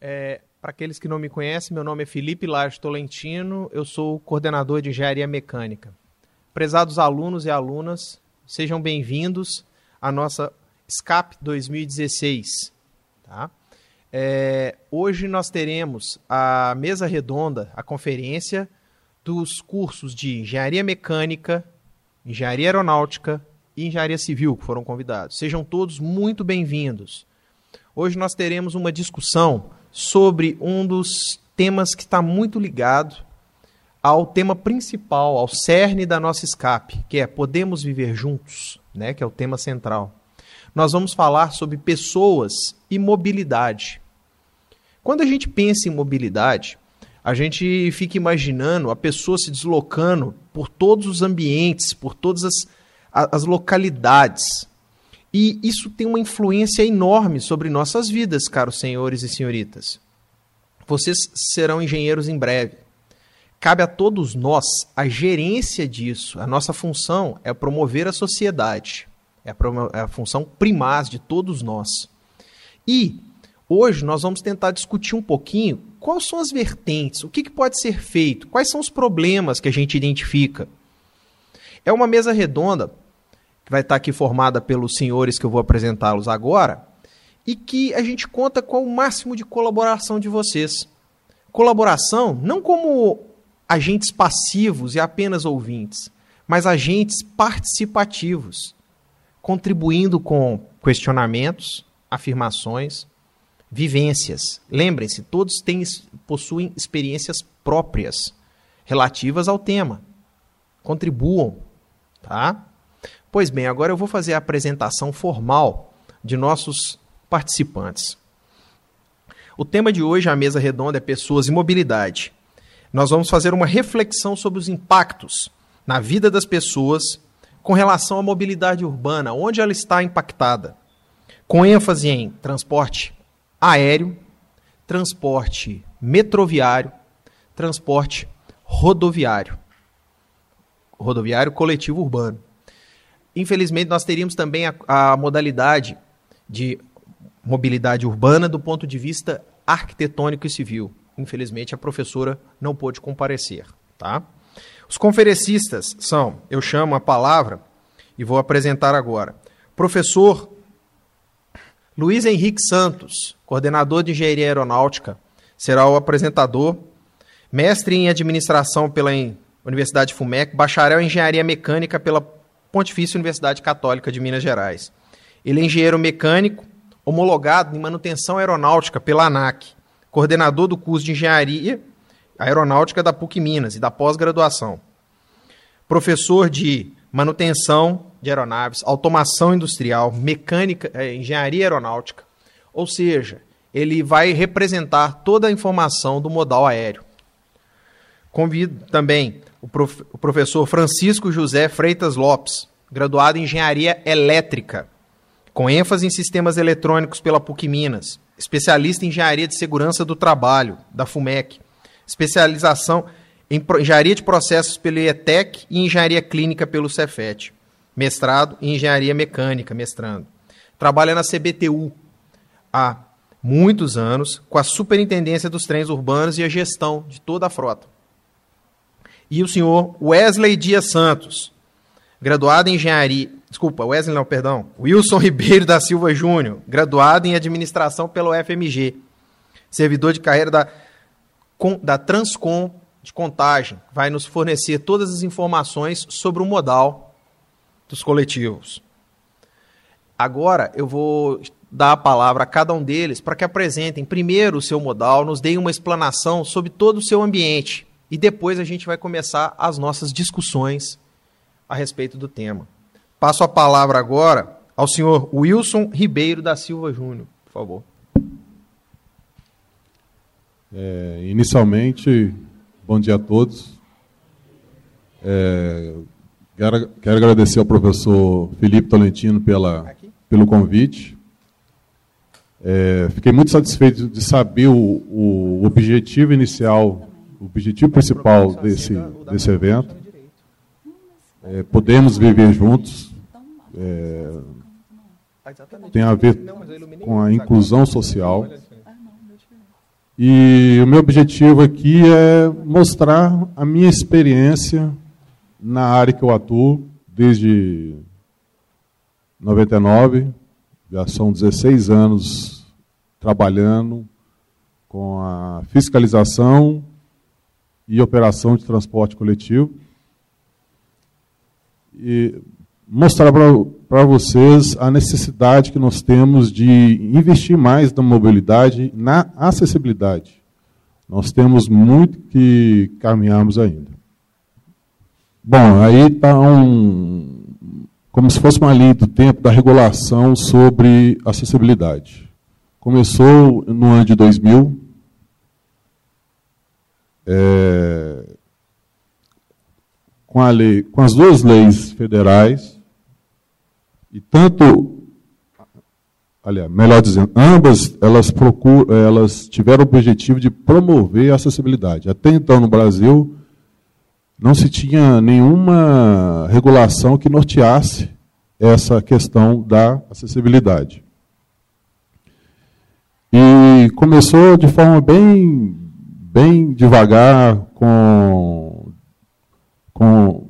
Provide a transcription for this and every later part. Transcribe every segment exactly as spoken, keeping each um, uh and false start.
É, para aqueles que não me conhecem, meu nome é Felipe Lages Tolentino, eu sou coordenador de Engenharia Mecânica. Prezados alunos e alunas, sejam bem-vindos à nossa S C A P dois mil e dezesseis. Tá? É, hoje nós teremos a mesa redonda, a conferência dos cursos de Engenharia Mecânica, Engenharia Aeronáutica e Engenharia Civil, que foram convidados. Sejam todos muito bem-vindos. Hoje nós teremos uma discussão sobre um dos temas que está muito ligado ao tema principal, ao cerne da nossa S C A P, que é Podemos Viver Juntos, né, que é o tema central. Nós vamos falar sobre pessoas e mobilidade. Quando a gente pensa em mobilidade, a gente fica imaginando a pessoa se deslocando por todos os ambientes, por todas as, as localidades. E isso tem uma influência enorme sobre nossas vidas, caros senhores e senhoritas. Vocês serão engenheiros em breve. Cabe a todos nós a gerência disso. A nossa função é promover a sociedade. É a, é a função primaz de todos nós. E hoje nós vamos tentar discutir um pouquinho quais são as vertentes, o que, que pode ser feito, quais são os problemas que a gente identifica. É uma mesa redonda que vai estar aqui formada pelos senhores que eu vou apresentá-los agora e que a gente conta com o máximo de colaboração de vocês. Colaboração não como agentes passivos e apenas ouvintes, mas agentes participativos, contribuindo com questionamentos, afirmações, vivências. Lembrem-se, todos têm, possuem experiências próprias relativas ao tema. Contribuam, tá? Pois bem, agora eu vou fazer a apresentação formal de nossos participantes. O tema de hoje, a mesa redonda, é Pessoas e Mobilidade. Nós vamos fazer uma reflexão sobre os impactos na vida das pessoas com relação à mobilidade urbana, onde ela está impactada, com ênfase em transporte aéreo, transporte metroviário, transporte rodoviário, rodoviário coletivo urbano. Infelizmente, nós teríamos também a, a modalidade de mobilidade urbana do ponto de vista arquitetônico e civil. Infelizmente, a professora não pôde comparecer. Tá? Os conferencistas são, eu chamo a palavra e vou apresentar agora, professor Luiz Henrique Santos, coordenador de Engenharia Aeronáutica, será o apresentador, mestre em Administração pela Universidade FUMEC, bacharel em Engenharia Mecânica pela Pontifício Universidade Católica de Minas Gerais. Ele é engenheiro mecânico, homologado em Manutenção Aeronáutica pela ANAC, coordenador do curso de Engenharia Aeronáutica da PUC Minas e da pós-graduação. Professor de Manutenção de Aeronaves, Automação Industrial, Mecânica, eh, Engenharia Aeronáutica, ou seja, ele vai representar toda a informação do modal aéreo. Convido também o, prof, o professor Francisco José Freitas Lopes, graduado em Engenharia Elétrica, com ênfase em Sistemas Eletrônicos pela PUC Minas, especialista em Engenharia de Segurança do Trabalho, da FUMEC, especialização em Engenharia de Processos pelo IETEC e Engenharia Clínica pelo CEFET. Mestrado em Engenharia Mecânica, mestrando. Trabalha na C B T U há muitos anos, com a superintendência dos trens urbanos e a gestão de toda a frota. E o senhor Wesley Dias Santos, graduado em Engenharia... Desculpa, Wesley não, perdão. Wilson Ribeiro da Silva Júnior, graduado em Administração pelo U F M G. Servidor de carreira da, da TransCon de Contagem. Vai nos fornecer todas as informações sobre o modal dos coletivos. Agora eu vou dar a palavra a cada um deles para que apresentem primeiro o seu modal, nos deem uma explanação sobre todo o seu ambiente e depois a gente vai começar as nossas discussões a respeito do tema. Passo a palavra agora ao senhor Wilson Ribeiro da Silva Júnior, por favor. É, inicialmente, bom dia a todos. É... Quero agradecer ao professor Felipe Tolentino pela, pelo convite. É, fiquei muito satisfeito de saber o, o objetivo inicial, o objetivo principal desse, desse evento. É, podemos viver juntos. É, tem a ver com a inclusão social. E o meu objetivo aqui é mostrar a minha experiência na área que eu atuo desde noventa e nove, já são dezesseis anos trabalhando com a fiscalização e operação de transporte coletivo. E mostrar para vocês a necessidade que nós temos de investir mais na mobilidade, na acessibilidade. Nós temos muito que caminharmos ainda. Bom, aí está um, como se fosse uma linha do tempo da regulação sobre acessibilidade. Começou no ano de dois mil, é, com, a lei, com as duas leis federais, e tanto, aliás, melhor dizendo, ambas elas, procuram, elas tiveram o objetivo de promover a acessibilidade. Até então, no Brasil, não se tinha nenhuma regulação que norteasse essa questão da acessibilidade. E começou de forma bem, bem devagar, com, com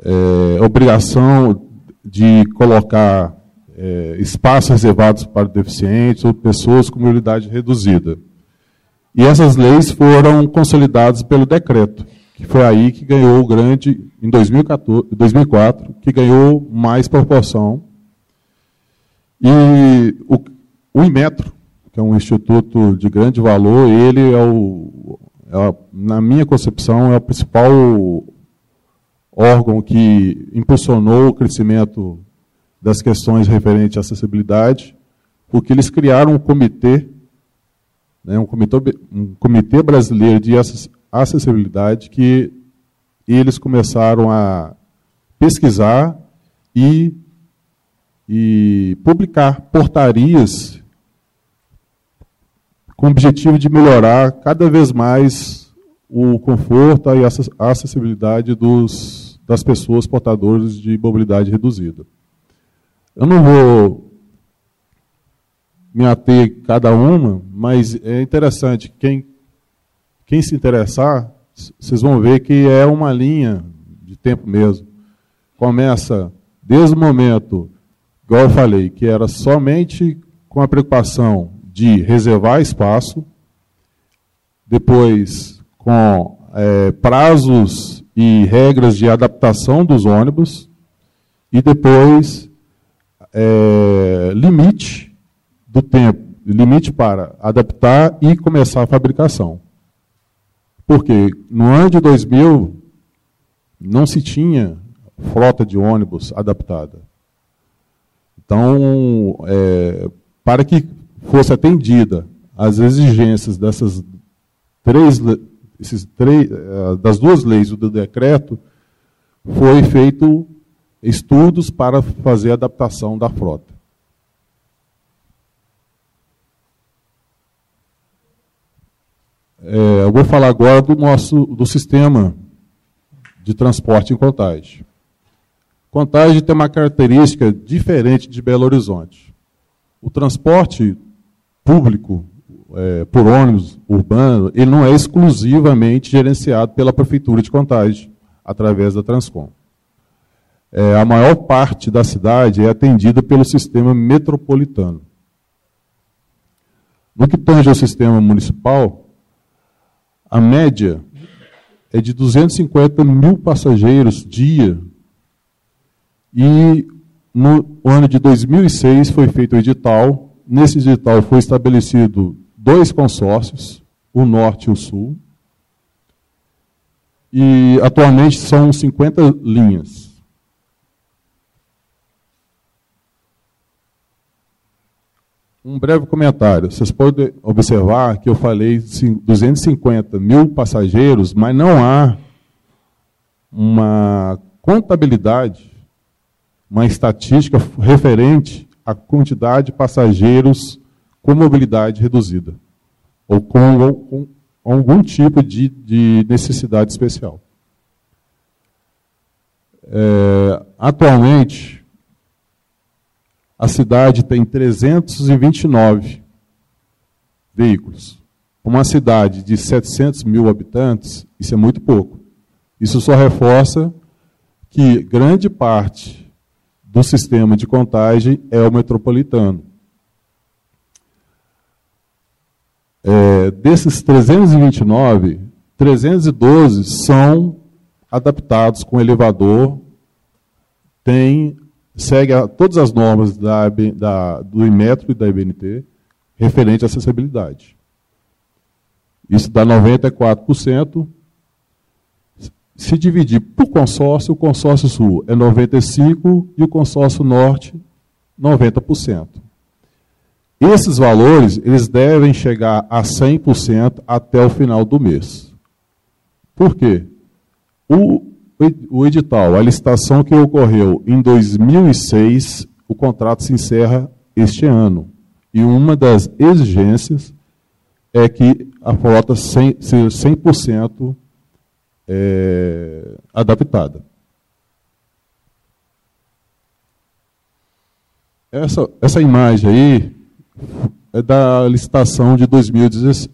é, obrigação de colocar é, espaços reservados para deficientes ou pessoas com mobilidade reduzida. E essas leis foram consolidadas pelo decreto, que foi aí que ganhou o grande, em dois mil e quatorze, dois mil e quatro, que ganhou mais proporção. E o, o Inmetro, que é um instituto de grande valor, ele é, o, é, na minha concepção, é o principal órgão que impulsionou o crescimento das questões referentes à acessibilidade, porque eles criaram um comitê, né, um comitê, um comitê brasileiro de acessibilidade, que eles começaram a pesquisar e, e publicar portarias com o objetivo de melhorar cada vez mais o conforto e a acessibilidade dos, das pessoas portadoras de mobilidade reduzida. Eu não vou me ater a cada uma, mas é interessante, quem, quem se interessar, vocês vão ver que é uma linha de tempo mesmo. Começa desde o momento, igual eu falei, que era somente com a preocupação de reservar espaço, depois com é, prazos e regras de adaptação dos ônibus, e depois é, limite do tempo, limite para adaptar e começar a fabricação. Porque no ano de dois mil não se tinha frota de ônibus adaptada. Então, é, para que fosse atendida as exigências dessas três Esses três, das duas leis do decreto, foi feito estudos para fazer a adaptação da frota. É, eu vou falar agora do nosso do sistema de transporte em Contagem. Contagem tem uma característica diferente de Belo Horizonte. O transporte público É, por ônibus urbano, ele não é exclusivamente gerenciado pela Prefeitura de Contagem, através da TransCon. É, a maior parte da cidade é atendida pelo sistema metropolitano. No que tange ao sistema municipal, a média é de duzentos e cinquenta mil passageiros dia, e no ano de dois mil e seis foi feito o edital. Nesse edital foi estabelecido dois consórcios, o Norte e o Sul, e atualmente são cinquenta linhas. Um breve comentário. Vocês podem observar que eu falei duzentos e cinquenta mil passageiros, mas não há uma contabilidade, uma estatística referente à quantidade de passageiros com mobilidade reduzida, ou com, ou, com algum tipo de, de necessidade especial. É, atualmente, a cidade tem trezentos e vinte e nove veículos. Uma cidade de setecentos mil habitantes, isso é muito pouco. Isso só reforça que grande parte do sistema de contagem é o metropolitano. É, desses trezentos e vinte e nove, trezentos e doze são adaptados com elevador, tem, segue a, todas as normas da, da, do Inmetro e da I B N T referente à acessibilidade. Isso dá noventa e quatro por cento. Se dividir por consórcio, o consórcio sul é noventa e cinco por cento e o consórcio norte, noventa por cento. Esses valores, eles devem chegar a cem por cento até o final do mês. Por quê? O, o edital, a licitação que ocorreu em dois mil e seis, o contrato se encerra este ano. E uma das exigências é que a frota seja cem por cento é, adaptada. Essa, essa imagem aí é da licitação de dois mil e dezesseis.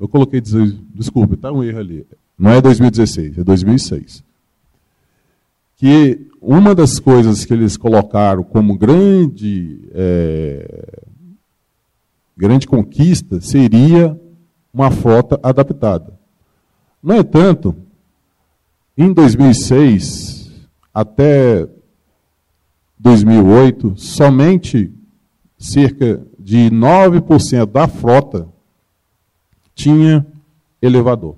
Eu coloquei, desculpe, está um erro ali. Não é dois mil e dezesseis, é dois mil e seis. Que uma das coisas que eles colocaram como grande, é, grande conquista seria uma frota adaptada. No entanto, em dois mil e seis até dois mil e oito, somente cerca de nove por cento da frota tinha elevador.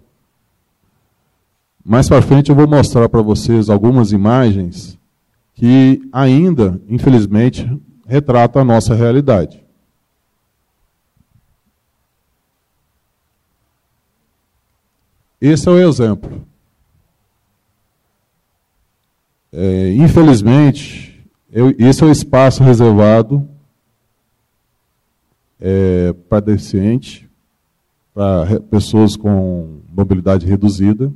Mais para frente eu vou mostrar para vocês algumas imagens que ainda, infelizmente, retratam a nossa realidade. Esse é o exemplo. É, infelizmente, eu, esse é o espaço reservado É, para deficiente, para pessoas com mobilidade reduzida,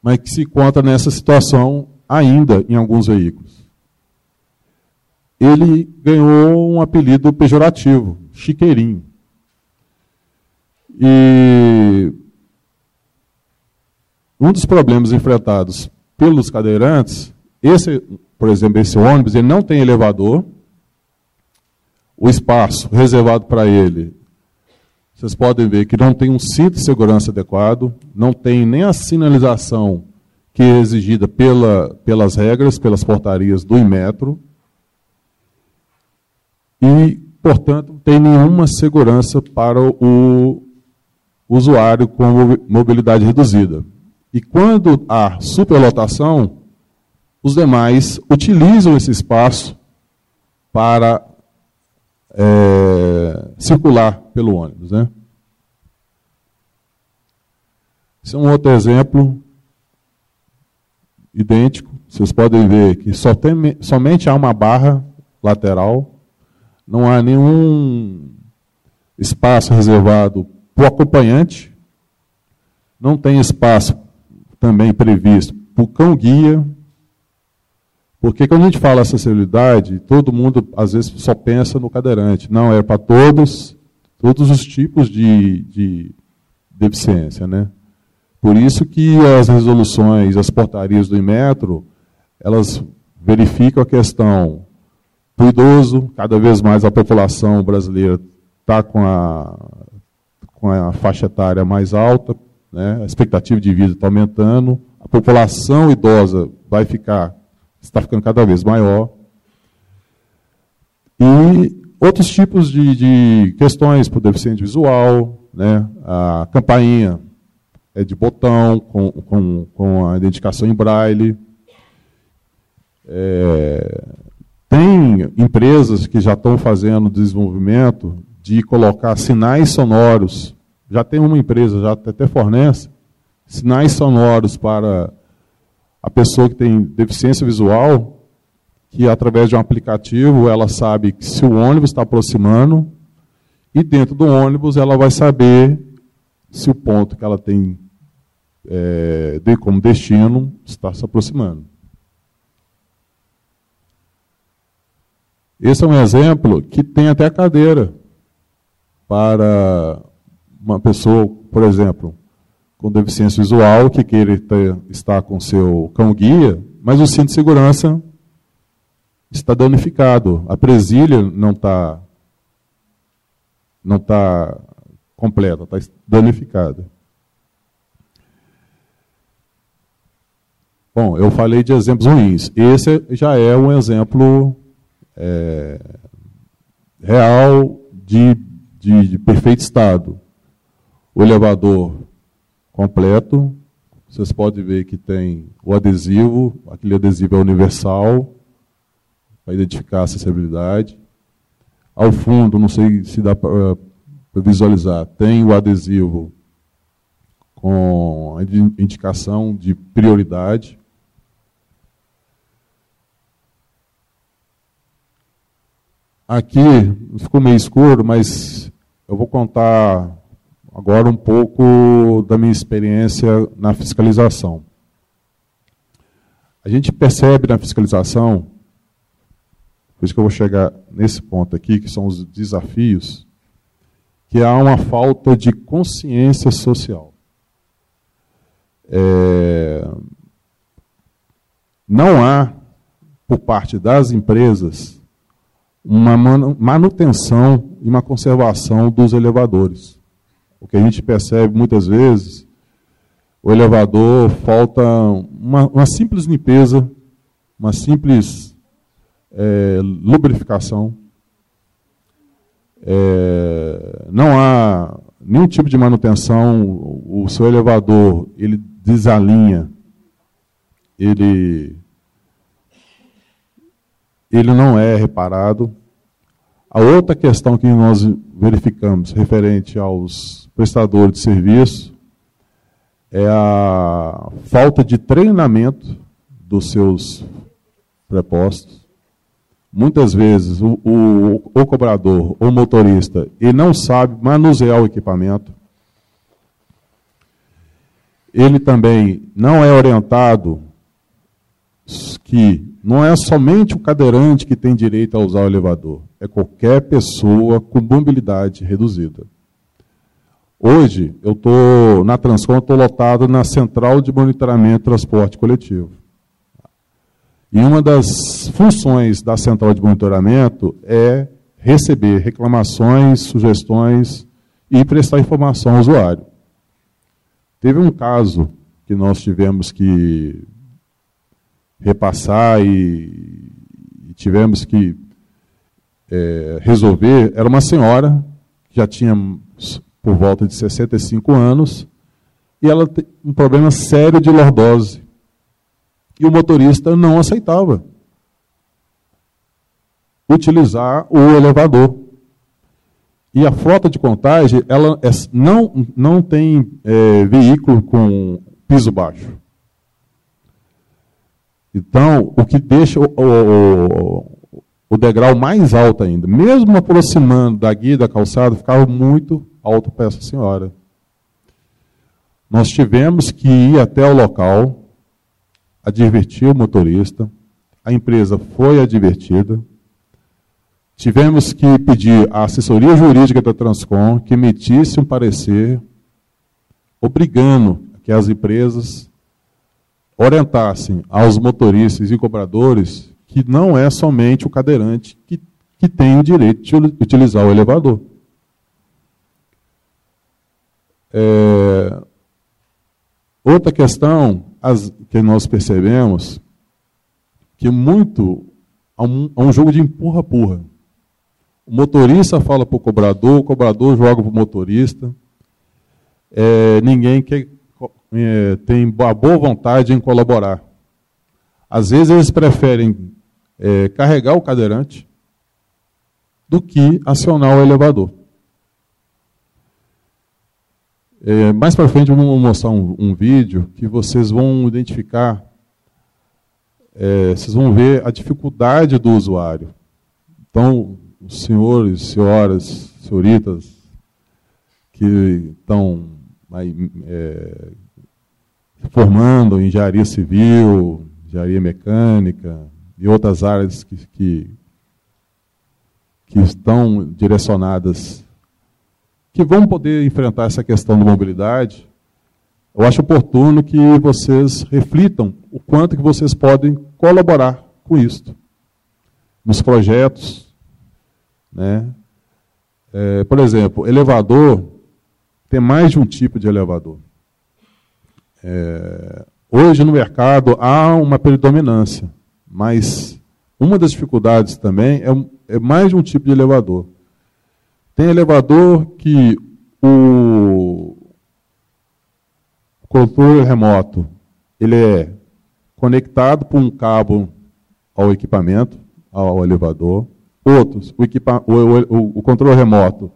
mas que se encontra nessa situação ainda em alguns veículos. Ele ganhou um apelido pejorativo, Chiqueirinho. E um dos problemas enfrentados pelos cadeirantes, esse, por exemplo, esse ônibus, ele não tem elevador. O espaço reservado para ele, vocês podem ver que não tem um cinto de segurança adequado, não tem nem a sinalização que é exigida pela, pelas regras, pelas portarias do Inmetro, e, portanto, não tem nenhuma segurança para o usuário com mobilidade reduzida. E quando há superlotação, os demais utilizam esse espaço para É, circular pelo ônibus, né? Esse é um outro exemplo idêntico. Vocês podem ver que só tem, somente há uma barra lateral, não há nenhum espaço reservado para o acompanhante, não tem espaço também previsto para o cão-guia. Porque quando a gente fala acessibilidade, todo mundo às vezes só pensa no cadeirante. Não, é para todos, todos os tipos de, de deficiência, né? Por isso que as resoluções, as portarias do Inmetro, elas verificam a questão do idoso. Cada vez mais a população brasileira está com a, com a faixa etária mais alta, né? A expectativa de vida está aumentando, a população idosa vai ficar... está ficando cada vez maior. E outros tipos de, de questões para o deficiente visual, né? A campainha é de botão, com, com, com a identificação em braille. É, tem empresas que já estão fazendo desenvolvimento de colocar sinais sonoros. Já tem uma empresa, já até fornece, sinais sonoros para... a pessoa que tem deficiência visual, que através de um aplicativo ela sabe que se o ônibus está aproximando, e dentro do ônibus ela vai saber se o ponto que ela tem é, como destino está se aproximando. Esse é um exemplo que tem até a cadeira para uma pessoa, por exemplo, com deficiência visual, que queira ter, estar com seu cão-guia, mas o cinto de segurança está danificado, a presilha não está não tá completa, está danificada. Bom, eu falei de exemplos ruins. Esse já é um exemplo é, real de, de, de perfeito estado. O elevador completo, vocês podem ver que tem o adesivo, aquele adesivo é universal, para identificar a acessibilidade. Ao fundo, não sei se dá para visualizar, tem o adesivo com indicação de prioridade. Aqui ficou meio escuro, mas eu vou contar agora um pouco da minha experiência na fiscalização. A gente percebe na fiscalização, por isso que eu vou chegar nesse ponto aqui, que são os desafios, que há uma falta de consciência social. É, não há, por parte das empresas, uma manutenção e uma conservação dos elevadores. O que a gente percebe muitas vezes, o elevador falta uma, uma simples limpeza, uma simples é, lubrificação. É, não há nenhum tipo de manutenção, o, o seu elevador ele desalinha, ele... ele não é reparado. A outra questão que nós verificamos referente aos prestadores de serviço é a falta de treinamento dos seus prepostos. Muitas vezes o, o, o cobrador ou motorista ele não sabe manusear o equipamento. Ele também não é orientado que não é somente o cadeirante que tem direito a usar o elevador, é qualquer pessoa com mobilidade reduzida. Hoje, eu tô, na TransCon, estou lotado na Central de Monitoramento e Transporte Coletivo. E uma das funções da Central de Monitoramento é receber reclamações, sugestões e prestar informação ao usuário. Teve um caso que nós tivemos que repassar e, e tivemos que é, resolver, era uma senhora que já tinha por volta de sessenta e cinco anos e ela tem um problema sério de lordose. E o motorista não aceitava utilizar o elevador. E a frota de Contagem, ela é, não, não tem é, veículo com piso baixo. Então, o que deixa o, o, o degrau mais alto ainda, mesmo aproximando da guia da calçada, ficava muito alto para essa senhora. Nós tivemos que ir até o local, advertir o motorista, a empresa foi advertida, tivemos que pedir à assessoria jurídica da TransCon que emitisse um parecer obrigando que as empresas orientassem aos motoristas e cobradores que não é somente o cadeirante que, que tem o direito de utilizar o elevador. É, outra questão as, que nós percebemos que muito há um, há um jogo de empurra-purra. O motorista fala para o cobrador, o cobrador joga para o motorista. É, ninguém quer É, tem boa, boa vontade em colaborar. Às vezes eles preferem é, carregar o cadeirante do que acionar o elevador. É, mais para frente eu vou mostrar um, um vídeo que vocês vão identificar, é, vocês vão ver a dificuldade do usuário. Então, os senhores, senhoras, senhoritas que estão aí, é, formando em engenharia civil, engenharia mecânica e outras áreas que, que, que estão direcionadas que vão poder enfrentar essa questão da mobilidade, eu acho oportuno que vocês reflitam o quanto que vocês podem colaborar com isto. Nos projetos, né? É, por exemplo, elevador, tem mais de um tipo de elevador. É, hoje no mercado há uma predominância, mas uma das dificuldades também é, é mais de um tipo de elevador. Tem elevador que o controle remoto ele é conectado por um cabo ao equipamento, ao elevador. Outros, o, equipa o, o, o controle remoto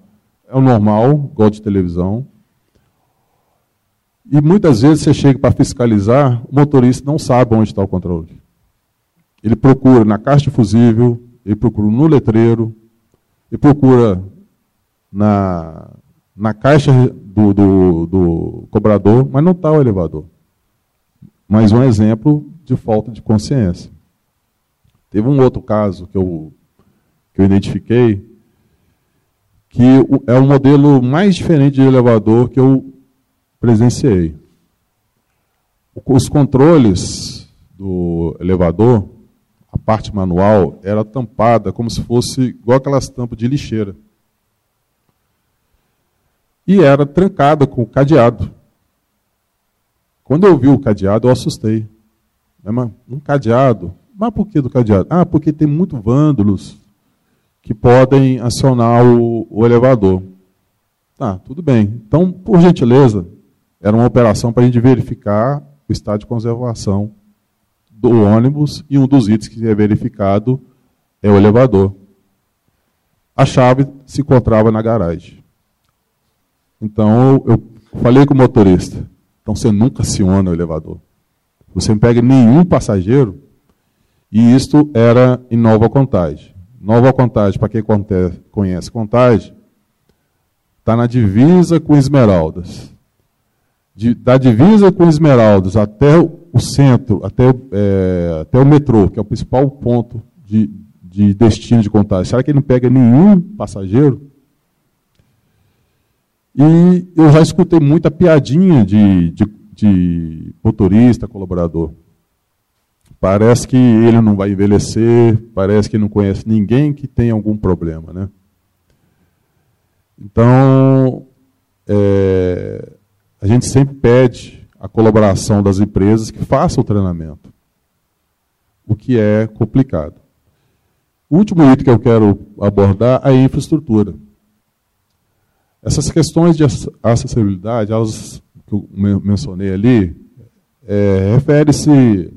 é o normal, igual de televisão. E muitas vezes você chega para fiscalizar, o motorista não sabe onde está o controle. Ele procura na caixa de fusível, ele procura no letreiro, ele procura na, na caixa do, do, do cobrador, mas não está o elevador. Mais um exemplo de falta de consciência. Teve um outro caso que eu, que eu identifiquei, que é o modelo mais diferente de elevador que eu presenciei. Os controles do elevador, a parte manual, era tampada como se fosse igual aquelas tampas de lixeira. E era trancada com o cadeado. Quando eu vi o cadeado, eu assustei. Um cadeado. Mas por que do cadeado? Ah, porque tem muitos vândalos que podem acionar o, o elevador. Tá, tudo bem. Então, por gentileza, era uma operação para a gente verificar o estado de conservação do ônibus e um dos itens que é verificado é o elevador. A chave se encontrava na garagem. Então, eu falei com o motorista, então você nunca aciona o elevador. Você não pega nenhum passageiro. E isto era em Nova Contagem. Nova Contagem, para quem conhece Contagem, está na divisa com Esmeraldas. De, da divisa com Esmeraldas até o centro, até, é, até o metrô, que é o principal ponto de, de destino de Contagem. Será que ele não pega nenhum passageiro? E eu já escutei muita piadinha de, de, de motorista, colaborador. Parece que ele não vai envelhecer, parece que não conhece ninguém que tem algum problema, né? Então, é, a gente sempre pede a colaboração das empresas que façam o treinamento, o que é complicado. O último item que eu quero abordar é a infraestrutura. Essas questões de acessibilidade, elas que eu mencionei ali, é, refere-se...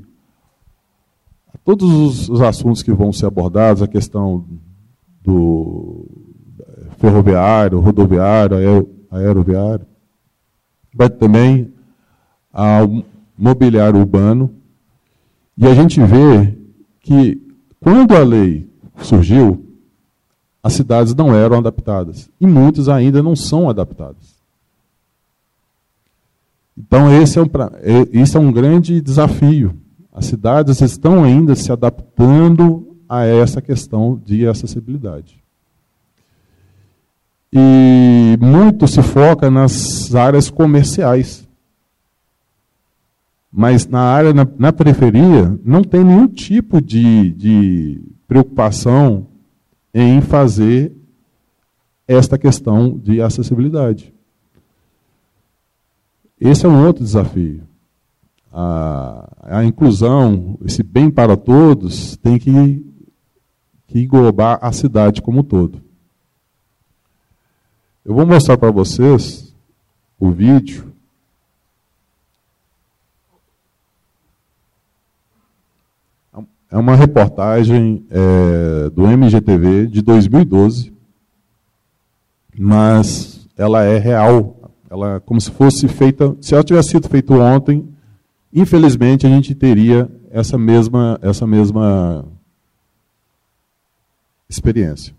Todos os assuntos que vão ser abordados, a questão do ferroviário, rodoviário, aero, aeroviário, mas também ao mobiliário urbano. E a gente vê que, quando a lei surgiu, as cidades não eram adaptadas, e muitas ainda não são adaptadas. Então, esse é um, esse é um grande desafio. As cidades estão ainda se adaptando a essa questão de acessibilidade. E muito se foca nas áreas comerciais. Mas na área, na, na periferia, não tem nenhum tipo de, de preocupação em fazer esta questão de acessibilidade. Esse é um outro desafio. A, a inclusão, esse bem para todos, tem que, que englobar a cidade como um todo. Eu vou mostrar para vocês o vídeo. É uma reportagem é, do M G T V de dois mil e doze, mas ela é real. Ela é como se fosse feita, se ela tivesse sido feita ontem, infelizmente, a gente teria essa mesma, essa mesma experiência.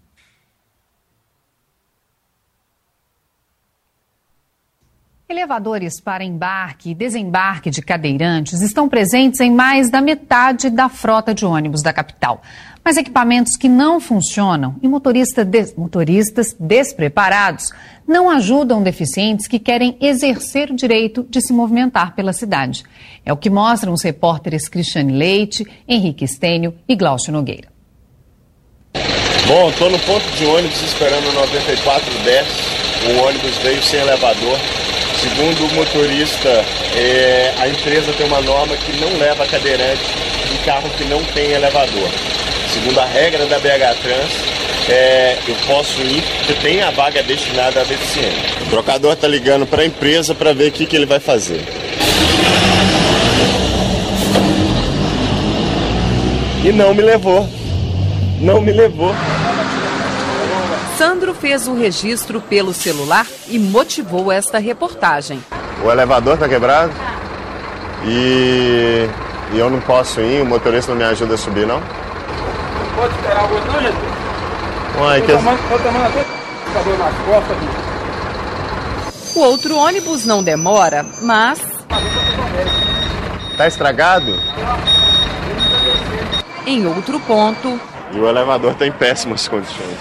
Elevadores para embarque e desembarque de cadeirantes estão presentes em mais da metade da frota de ônibus da capital. Mas equipamentos que não funcionam e motorista des... motoristas despreparados não ajudam deficientes que querem exercer o direito de se movimentar pela cidade. É o que mostram os repórteres Cristiane Leite, Henrique Estênio e Glaucio Nogueira. Bom, estou no ponto de ônibus esperando o noventa e quatro dez. O ônibus veio sem elevador. Segundo o motorista, é... a empresa tem uma norma que não leva cadeirante em carro que não tem elevador. Segundo a regra da B H Trans, é, eu posso ir, porque tem a vaga destinada a deficiente. O trocador está ligando para a empresa para ver o que, que ele vai fazer. E não me levou. Não me levou. Sandro fez o registro pelo celular e motivou esta reportagem. O elevador está quebrado e, e eu não posso ir, o motorista não me ajuda a subir, não? Pode esperar o outro, não, gente? Uai, que... O outro ônibus não demora, mas... Tá estragado? Em outro ponto... E o elevador tá em péssimas condições.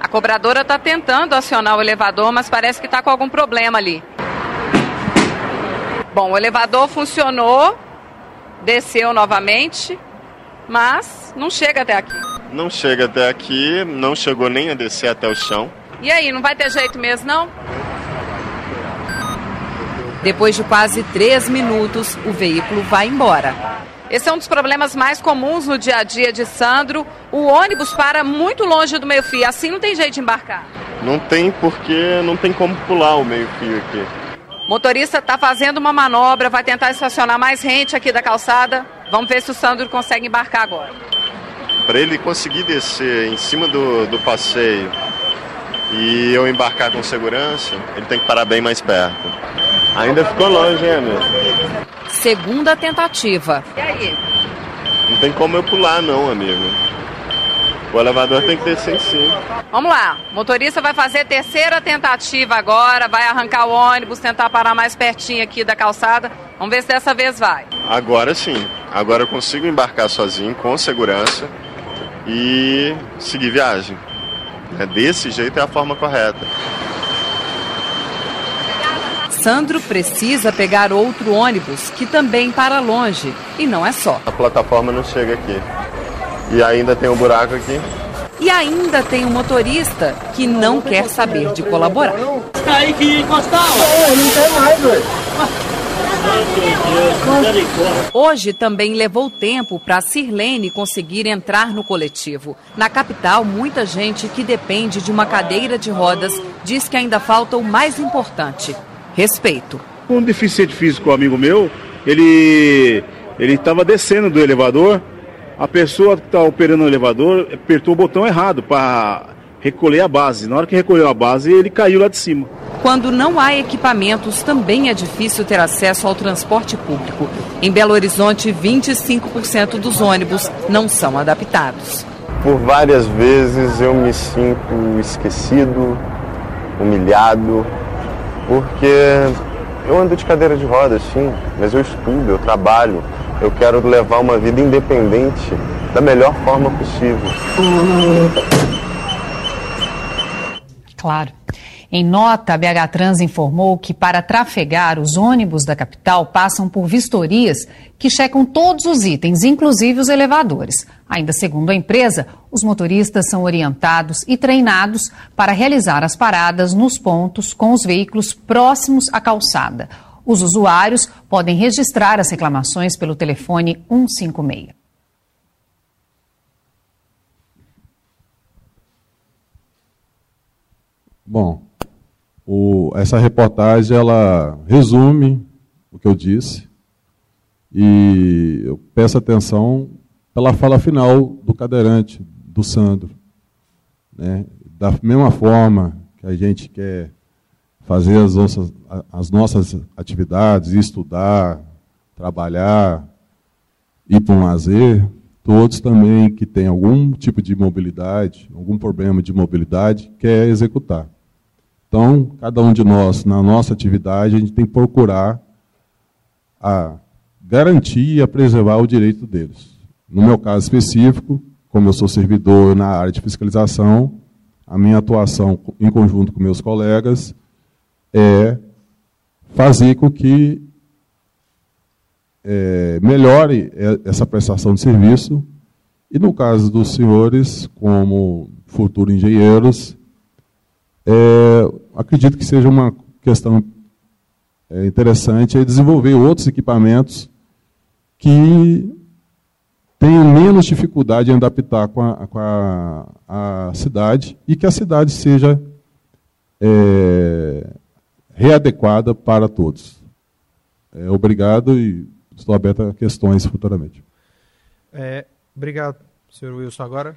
A cobradora tá tentando acionar o elevador, mas parece que tá com algum problema ali. Bom, o elevador funcionou... Desceu novamente, mas não chega até aqui. Não chega até aqui, não chegou nem a descer até o chão. E aí, não vai ter jeito mesmo, não? Depois de quase três minutos, o veículo vai embora. Esse é um dos problemas mais comuns no dia a dia de Sandro. O ônibus para muito longe do meio-fio, assim não tem jeito de embarcar. Não tem, porque não tem como pular o meio-fio aqui. O motorista está fazendo uma manobra, vai tentar estacionar mais rente aqui da calçada. Vamos ver se o Sandro consegue embarcar agora. Para ele conseguir descer em cima do, do passeio e eu embarcar com segurança, ele tem que parar bem mais perto. Ainda ficou longe, hein, amigo? Segunda tentativa. E aí? Não tem como eu pular, não, amigo. O elevador tem que descer em cima. Vamos lá, o motorista vai fazer a terceira tentativa agora, vai arrancar o ônibus, tentar parar mais pertinho aqui da calçada. Vamos ver se dessa vez vai. Agora sim, agora eu consigo embarcar sozinho, com segurança e seguir viagem. Desse jeito é a forma correta. Sandro precisa pegar outro ônibus, que também para longe, e não é só. A plataforma não chega aqui. E ainda tem um buraco aqui. E ainda tem um motorista que não quer saber de colaborar. Está aí que encostar, ó. Não tem mais, velho. Hoje também levou tempo para Sirlene conseguir entrar no coletivo. Na capital, muita gente que depende de uma cadeira de rodas diz que ainda falta o mais importante: respeito. Um deficiente físico, amigo meu, ele ele estava descendo do elevador. A pessoa que está operando o elevador apertou o botão errado para recolher a base. Na hora que recolheu a base, ele caiu lá de cima. Quando não há equipamentos, também é difícil ter acesso ao transporte público. Em Belo Horizonte, vinte e cinco por cento dos ônibus não são adaptados. Por várias vezes eu me sinto esquecido, humilhado, porque eu ando de cadeira de rodas, sim, mas eu estudo, eu trabalho. Eu quero levar uma vida independente da melhor forma possível. Claro. Em nota, a B H Trans informou que para trafegar, os ônibus da capital passam por vistorias que checam todos os itens, inclusive os elevadores. Ainda segundo a empresa, os motoristas são orientados e treinados para realizar as paradas nos pontos com os veículos próximos à calçada. Os usuários podem registrar as reclamações pelo telefone um cinco seis. Bom, o, essa reportagem ela resume o que eu disse e eu peço atenção pela fala final do cadeirante, do Sandro. Né? Da mesma forma que a gente quer fazer as nossas, as nossas atividades, estudar, trabalhar, ir para um lazer, todos também que têm algum tipo de mobilidade, algum problema de mobilidade, quer executar. Então, cada um de nós, na nossa atividade, a gente tem que procurar a garantir e a preservar o direito deles. No meu caso específico, como eu sou servidor na área de fiscalização, a minha atuação, em conjunto com meus colegas, é fazer com que é, melhore essa prestação de serviço. E, no caso dos senhores, como futuros engenheiros, é, acredito que seja uma questão é, interessante é desenvolver outros equipamentos que tenham menos dificuldade em adaptar com a, com a, a cidade e que a cidade seja é, readequada para todos. É, obrigado e estou aberto a questões futuramente. É... Obrigado, senhor Wilson. Agora.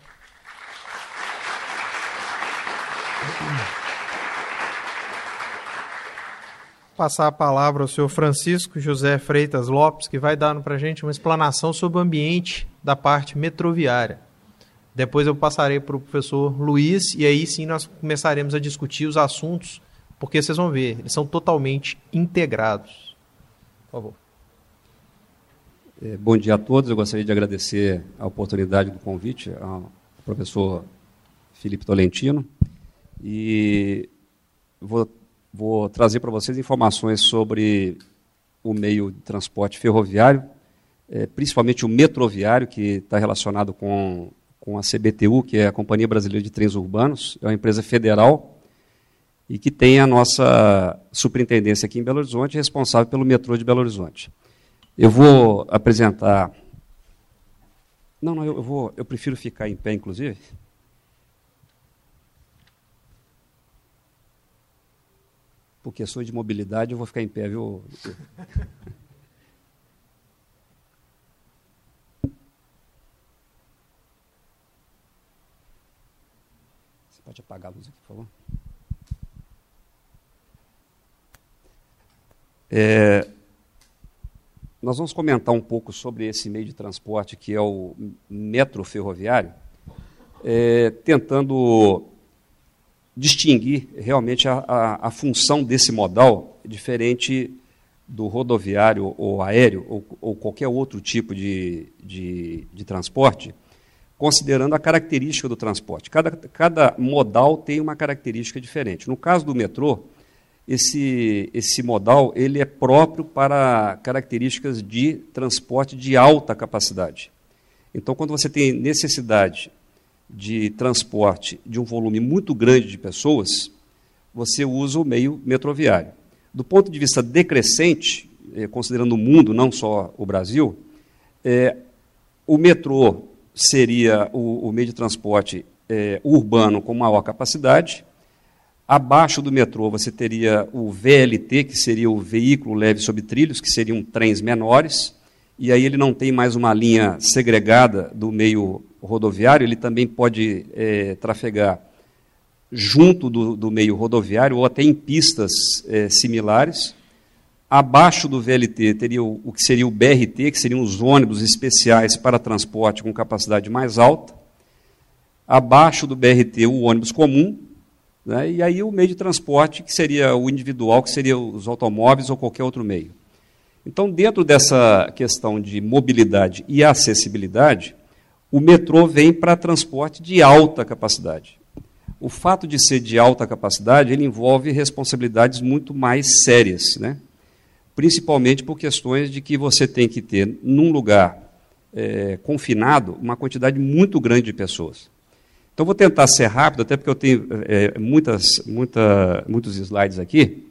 Passar a palavra ao senhor Francisco José Freitas Lopes, que vai dar para a gente uma explanação sobre o ambiente da parte metroviária. Depois eu passarei para o professor Luiz e aí sim nós começaremos a discutir os assuntos, porque vocês vão ver, eles são totalmente integrados. Por favor. Bom dia a todos. Eu gostaria de agradecer a oportunidade do convite ao professor Felipe Tolentino e vou, vou trazer para vocês informações sobre o meio de transporte ferroviário, é, principalmente o metroviário, que está relacionado com, com a C B T U, que é a Companhia Brasileira de Trens Urbanos, é uma empresa federal e que tem a nossa superintendência aqui em Belo Horizonte, responsável pelo metrô de Belo Horizonte. Eu vou apresentar... Não, não, eu, vou, eu prefiro ficar em pé, inclusive. Por questões de mobilidade, eu vou ficar em pé, viu? Você pode apagar a luz aqui, por favor? É... Nós vamos comentar um pouco sobre esse meio de transporte que é o metro ferroviário, é, tentando distinguir realmente a, a, a função desse modal, diferente do rodoviário ou aéreo ou, ou qualquer outro tipo de, de, de transporte, considerando a característica do transporte. Cada, cada modal tem uma característica diferente. No caso do metrô, Esse, esse modal ele é próprio para características de transporte de alta capacidade. Então, quando você tem necessidade de transporte de um volume muito grande de pessoas, você usa o meio metroviário. Do ponto de vista decrescente, eh, considerando o mundo, não só o Brasil, eh, o metrô seria o, o meio de transporte eh, urbano com maior capacidade. Abaixo do metrô, você teria o V L T, que seria o veículo leve sobre trilhos, que seriam trens menores, e aí ele não tem mais uma linha segregada do meio rodoviário, ele também pode é, trafegar junto do, do meio rodoviário ou até em pistas é, similares. Abaixo do V L T teria o, o que seria o B R T, que seriam os ônibus especiais para transporte com capacidade mais alta. Abaixo do B R T, o ônibus comum, né? E aí o meio de transporte, que seria o individual, que seria os automóveis ou qualquer outro meio. Então, dentro dessa questão de mobilidade e acessibilidade, o metrô vem para transporte de alta capacidade. O fato de ser de alta capacidade, ele envolve responsabilidades muito mais sérias, né? Principalmente por questões de que você tem que ter, num lugar é, confinado, uma quantidade muito grande de pessoas. Então, vou tentar ser rápido, até porque eu tenho é, muitas, muita, muitos slides aqui.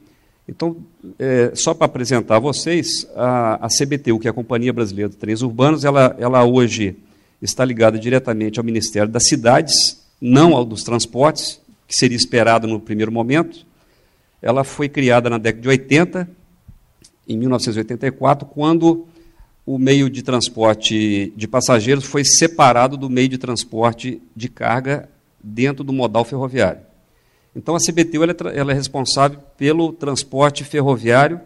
Então, é, só para apresentar a vocês, a, a C B T U, que é a Companhia Brasileira de Trens Urbanos, ela, ela hoje está ligada diretamente ao Ministério das Cidades, não ao dos transportes, que seria esperado no primeiro momento. Ela foi criada na década de oitenta, em mil novecentos e oitenta e quatro, quando o meio de transporte de passageiros foi separado do meio de transporte de carga dentro do modal ferroviário. Então, a C B T U ela é, ela é responsável pelo transporte ferroviário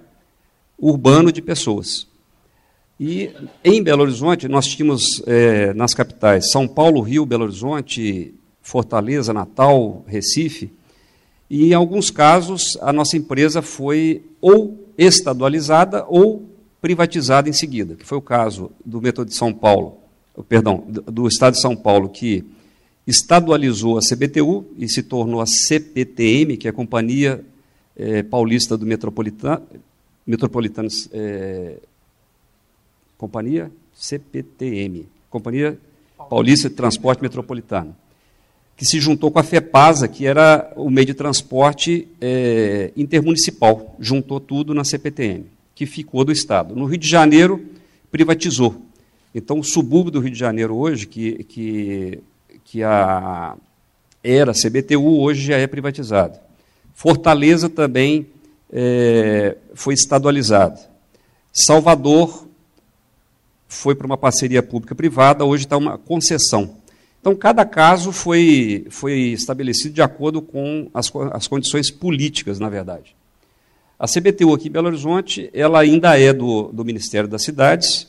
urbano de pessoas. E, em Belo Horizonte, nós tínhamos é, nas capitais São Paulo, Rio, Belo Horizonte, Fortaleza, Natal, Recife, e, em alguns casos, a nossa empresa foi ou estadualizada ou privatizada em seguida, que foi o caso do metrô de São Paulo, perdão, do Estado de São Paulo, que estadualizou a C B T U e se tornou a C P T M, que é a Companhia eh, Paulista do Metropolitano, Metropolitanos, eh, Companhia C P T M, Companhia Paulista de Transporte Metropolitano, que se juntou com a FEPASA, que era o meio de transporte é, intermunicipal, juntou tudo na C P T M, que ficou do Estado. No Rio de Janeiro, privatizou. Então, o subúrbio do Rio de Janeiro hoje, que, que, que a, era C B T U, hoje já é privatizado. Fortaleza também é, foi estadualizado. Salvador foi para uma parceria pública-privada, hoje está uma concessão. Então, cada caso foi, foi estabelecido de acordo com as, as condições políticas, na verdade. A C B T U aqui em Belo Horizonte, ela ainda é do, do Ministério das Cidades,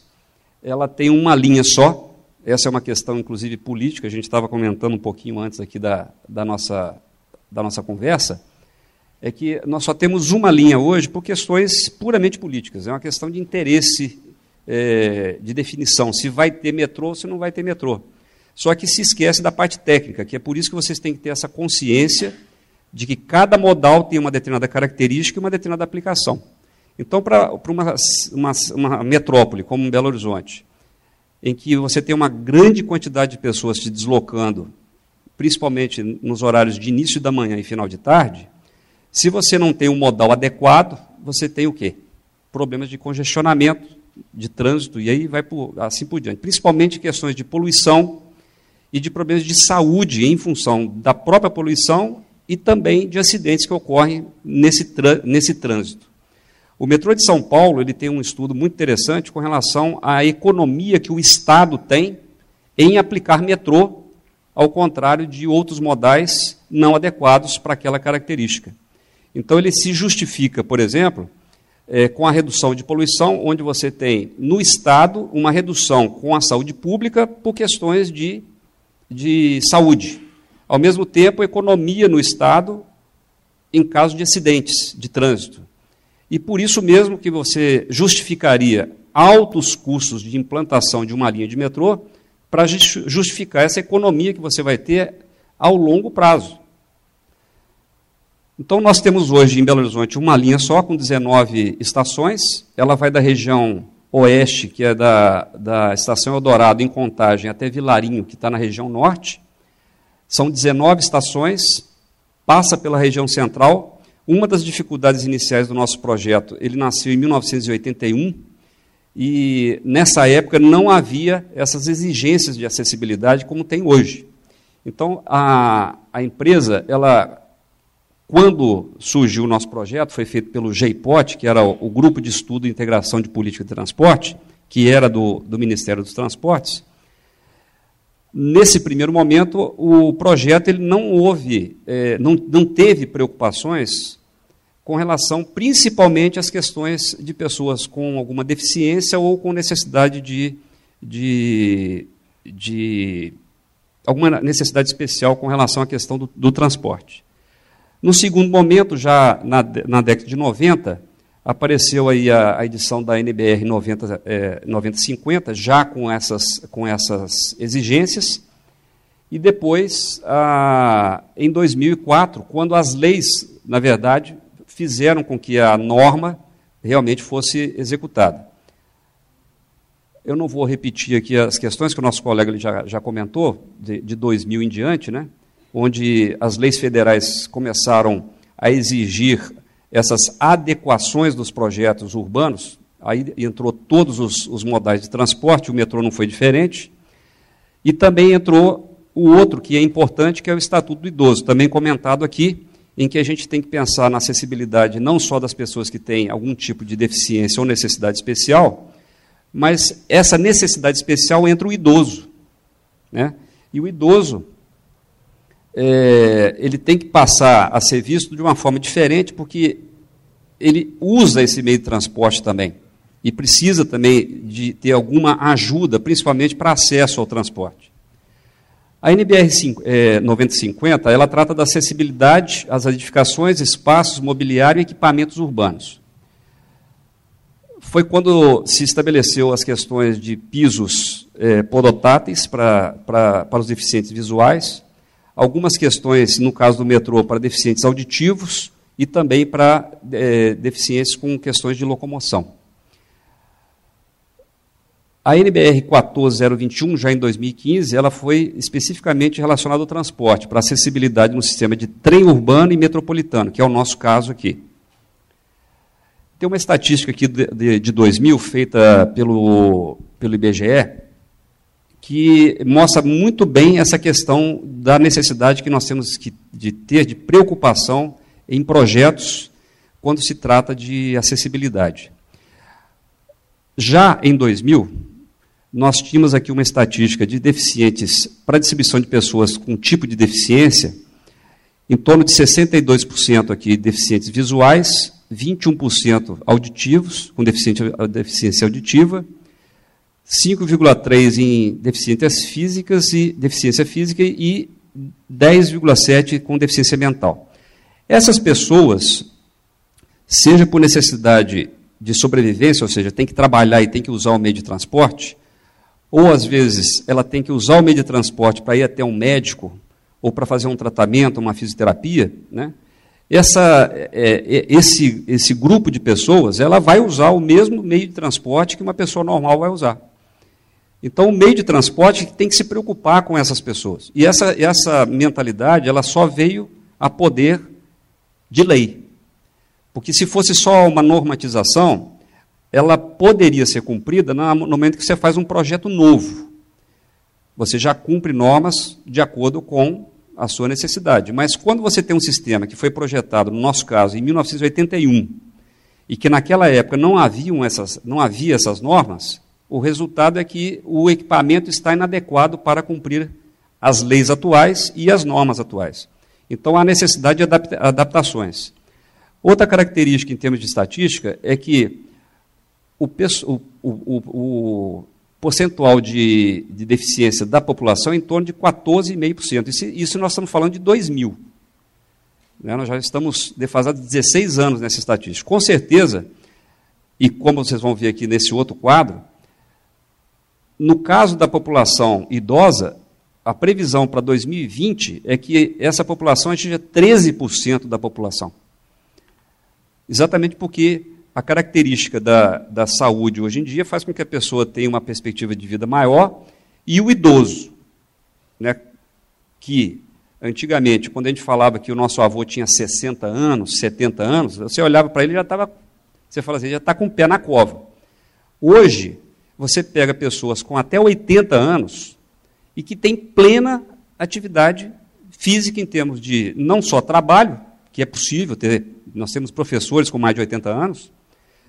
ela tem uma linha só, essa é uma questão, inclusive, política, a gente estava comentando um pouquinho antes aqui da, da, nossa, da nossa conversa, é que nós só temos uma linha hoje por questões puramente políticas, é uma questão de interesse, é, de definição, se vai ter metrô ou se não vai ter metrô. Só que se esquece da parte técnica, que é por isso que vocês têm que ter essa consciência de que cada modal tem uma determinada característica e uma determinada aplicação. Então, para uma, uma, uma metrópole como Belo Horizonte, em que você tem uma grande quantidade de pessoas se deslocando, principalmente nos horários de início da manhã e final de tarde, se você não tem um modal adequado, você tem o quê? Problemas de congestionamento, de trânsito, e aí vai por, assim por diante. Principalmente questões de poluição, e de problemas de saúde em função da própria poluição e também de acidentes que ocorrem nesse, nesse trânsito. O metrô de São Paulo ele tem um estudo muito interessante com relação à economia que o Estado tem em aplicar metrô, ao contrário de outros modais não adequados para aquela característica. Então, ele se justifica, por exemplo, é, com a redução de poluição, onde você tem, no Estado, uma redução com a saúde pública por questões de de saúde. Ao mesmo tempo, economia no Estado em caso de acidentes de trânsito. E por isso mesmo que você justificaria altos custos de implantação de uma linha de metrô para justificar essa economia que você vai ter ao longo prazo. Então, nós temos hoje em Belo Horizonte uma linha só, com dezenove estações. Ela vai da região Oeste, que é da, da estação Eldorado, em Contagem, até Vilarinho, que está na região Norte. São dezenove estações, passa pela região Central. Uma das dificuldades iniciais do nosso projeto, ele nasceu em mil novecentos e oitenta e um, e nessa época não havia essas exigências de acessibilidade como tem hoje. Então, a, a empresa, ela, quando surgiu o nosso projeto, foi feito pelo GEIPOT, que era o Grupo de Estudo e Integração de Política de Transporte, que era do, do Ministério dos Transportes. Nesse primeiro momento, o projeto ele não, houve, é, não, não teve preocupações com relação, principalmente, às questões de pessoas com alguma deficiência ou com necessidade de, de, de alguma necessidade especial com relação à questão do, do transporte. No segundo momento, já na, na década de noventa, apareceu aí a, a edição da N B R noventa, é, noventa cinquenta, já com essas, com essas exigências. E depois, a, em dois mil e quatro, quando as leis, na verdade, fizeram com que a norma realmente fosse executada. Eu não vou repetir aqui as questões que o nosso colega ele já, já comentou, de, de dois mil em diante, né? Onde as leis federais começaram a exigir essas adequações dos projetos urbanos, aí entrou todos os, os modais de transporte, o metrô não foi diferente, e também entrou o outro que é importante, que é o Estatuto do Idoso, também comentado aqui, em que a gente tem que pensar na acessibilidade não só das pessoas que têm algum tipo de deficiência ou necessidade especial, mas essa necessidade especial entra o idoso, né? E o idoso... É, ele tem que passar a ser visto de uma forma diferente, porque ele usa esse meio de transporte também, e precisa também de ter alguma ajuda, principalmente para acesso ao transporte. A N B R noventa e cinco cinquenta, ela trata da acessibilidade às edificações, espaços, mobiliário e equipamentos urbanos. Foi quando se estabeleceu as questões de pisos eh, podotáteis para, para, para os deficientes visuais, algumas questões, no caso do metrô, para deficientes auditivos e também para eh, deficientes com questões de locomoção. A N B R quatorze mil e vinte e um, já em dois mil e quinze, ela foi especificamente relacionada ao transporte, para acessibilidade no sistema de trem urbano e metropolitano, que é o nosso caso aqui. Tem uma estatística aqui de, de, de dois mil, feita pelo, pelo I B G E, que mostra muito bem essa questão da necessidade que nós temos que, de ter de preocupação em projetos quando se trata de acessibilidade. Já em dois mil... nós tínhamos aqui uma estatística de deficientes para distribuição de pessoas com tipo de deficiência, em torno de sessenta e dois por cento aqui deficientes visuais, vinte e um por cento auditivos, com deficiência auditiva, cinco vírgula três por cento em deficiências físicas e deficiência física e dez vírgula sete por cento com deficiência mental. Essas pessoas, seja por necessidade de sobrevivência, ou seja, tem que trabalhar e tem que usar o meio de transporte, ou, às vezes, ela tem que usar o meio de transporte para ir até um médico ou para fazer um tratamento, uma fisioterapia, né? Essa, é, é, esse, esse grupo de pessoas, ela vai usar o mesmo meio de transporte que uma pessoa normal vai usar. Então, o meio de transporte tem que se preocupar com essas pessoas. E essa, essa mentalidade, ela só veio a poder de lei. Porque se fosse só uma normatização, ela poderia ser cumprida no momento que você faz um projeto novo. Você já cumpre normas de acordo com a sua necessidade. Mas quando você tem um sistema que foi projetado, no nosso caso, em mil novecentos e oitenta e um, e que naquela época não, haviam essas, não havia essas normas, o resultado é que o equipamento está inadequado para cumprir as leis atuais e as normas atuais. Então, há necessidade de adapta- adaptações. Outra característica em termos de estatística é que O, o, o, o percentual de, de deficiência da população é em torno de quatorze vírgula cinco por cento. Isso, isso nós estamos falando de dois mil. Né? Nós já estamos defasados dezesseis anos nessa estatística. Com certeza, e como vocês vão ver aqui nesse outro quadro, no caso da população idosa, a previsão para dois mil e vinte é que essa população atinja treze por cento da população. Exatamente porque a característica da, da saúde hoje em dia faz com que a pessoa tenha uma perspectiva de vida maior e o idoso, né, que antigamente, quando a gente falava que o nosso avô tinha sessenta anos, setenta anos, você olhava para ele e já estava, você falava assim, já está com o pé na cova. Hoje, você pega pessoas com até oitenta anos e que têm plena atividade física em termos de não só trabalho, que é possível ter, nós temos professores com mais de oitenta anos,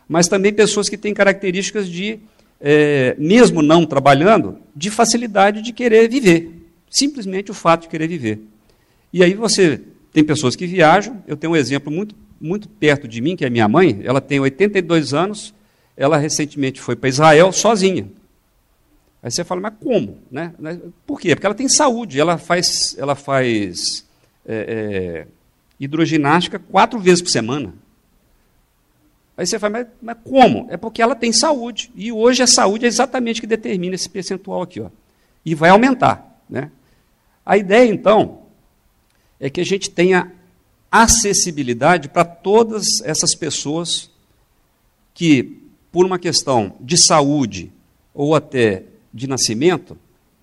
mas também pessoas que têm características de, é, mesmo não trabalhando, de facilidade de querer viver. Simplesmente o fato de querer viver. E aí você tem pessoas que viajam, eu tenho um exemplo muito, muito perto de mim, que é minha mãe, ela tem oitenta e dois anos, ela recentemente foi para Israel sozinha. Aí você fala, mas como? Né? Por quê? Porque ela tem saúde, ela faz, ela faz é, é, hidroginástica quatro vezes por semana. Aí você fala, mas, mas como? É porque ela tem saúde. E hoje a saúde é exatamente que determina esse percentual aqui, ó. E vai aumentar, né? A ideia, então, é que a gente tenha acessibilidade para todas essas pessoas que, por uma questão de saúde ou até de nascimento,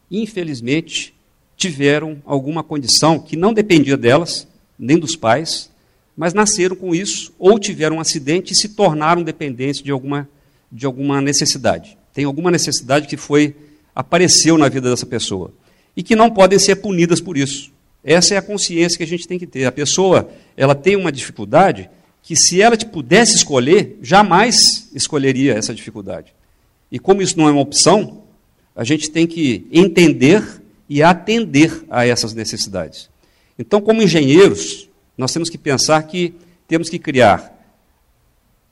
infelizmente tiveram alguma condição que não dependia delas, nem dos pais, mas nasceram com isso, ou tiveram um acidente e se tornaram dependentes de alguma, de alguma necessidade. Tem alguma necessidade que foi, apareceu na vida dessa pessoa, e que não podem ser punidas por isso. Essa é a consciência que a gente tem que ter. A pessoa, ela tem uma dificuldade que, se ela pudesse escolher, jamais escolheria essa dificuldade. E como isso não é uma opção, a gente tem que entender e atender a essas necessidades. Então, como engenheiros, nós temos que pensar que temos que criar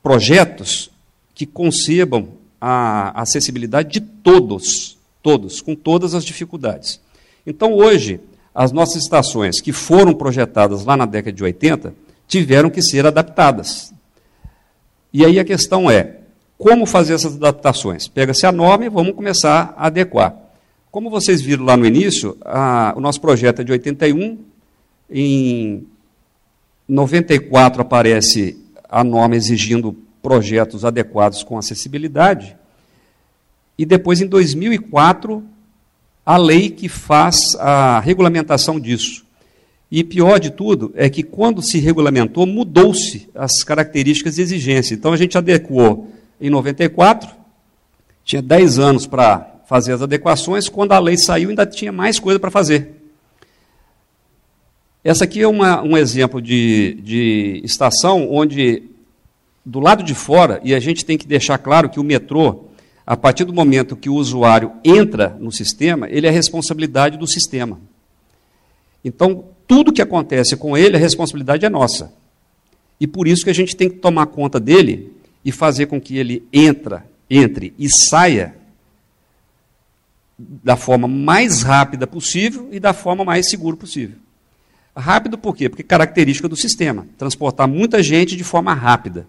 projetos que concebam a acessibilidade de todos, todos, com todas as dificuldades. Então, hoje, as nossas estações que foram projetadas lá na década de oitenta tiveram que ser adaptadas. E aí a questão é, como fazer essas adaptações? Pega-se a norma e vamos começar a adequar. Como vocês viram lá no início, a, o nosso projeto é de oitenta e um, em noventa e quatro aparece a norma exigindo projetos adequados com acessibilidade, e depois, em dois mil e quatro, a lei que faz a regulamentação disso. E pior de tudo é que, quando se regulamentou, mudou-se as características e exigências. Então, a gente adequou em noventa e quatro, tinha dez anos para fazer as adequações, quando a lei saiu ainda tinha mais coisa para fazer. Essa aqui é uma, um exemplo de, de estação onde, do lado de fora, e a gente tem que deixar claro que o metrô, a partir do momento que o usuário entra no sistema, ele é responsabilidade do sistema. Então, tudo que acontece com ele, a responsabilidade é nossa. E por isso que a gente tem que tomar conta dele e fazer com que ele entra, entre e saia da forma mais rápida possível e da forma mais segura possível. Rápido por quê? Porque é característica do sistema, transportar muita gente de forma rápida.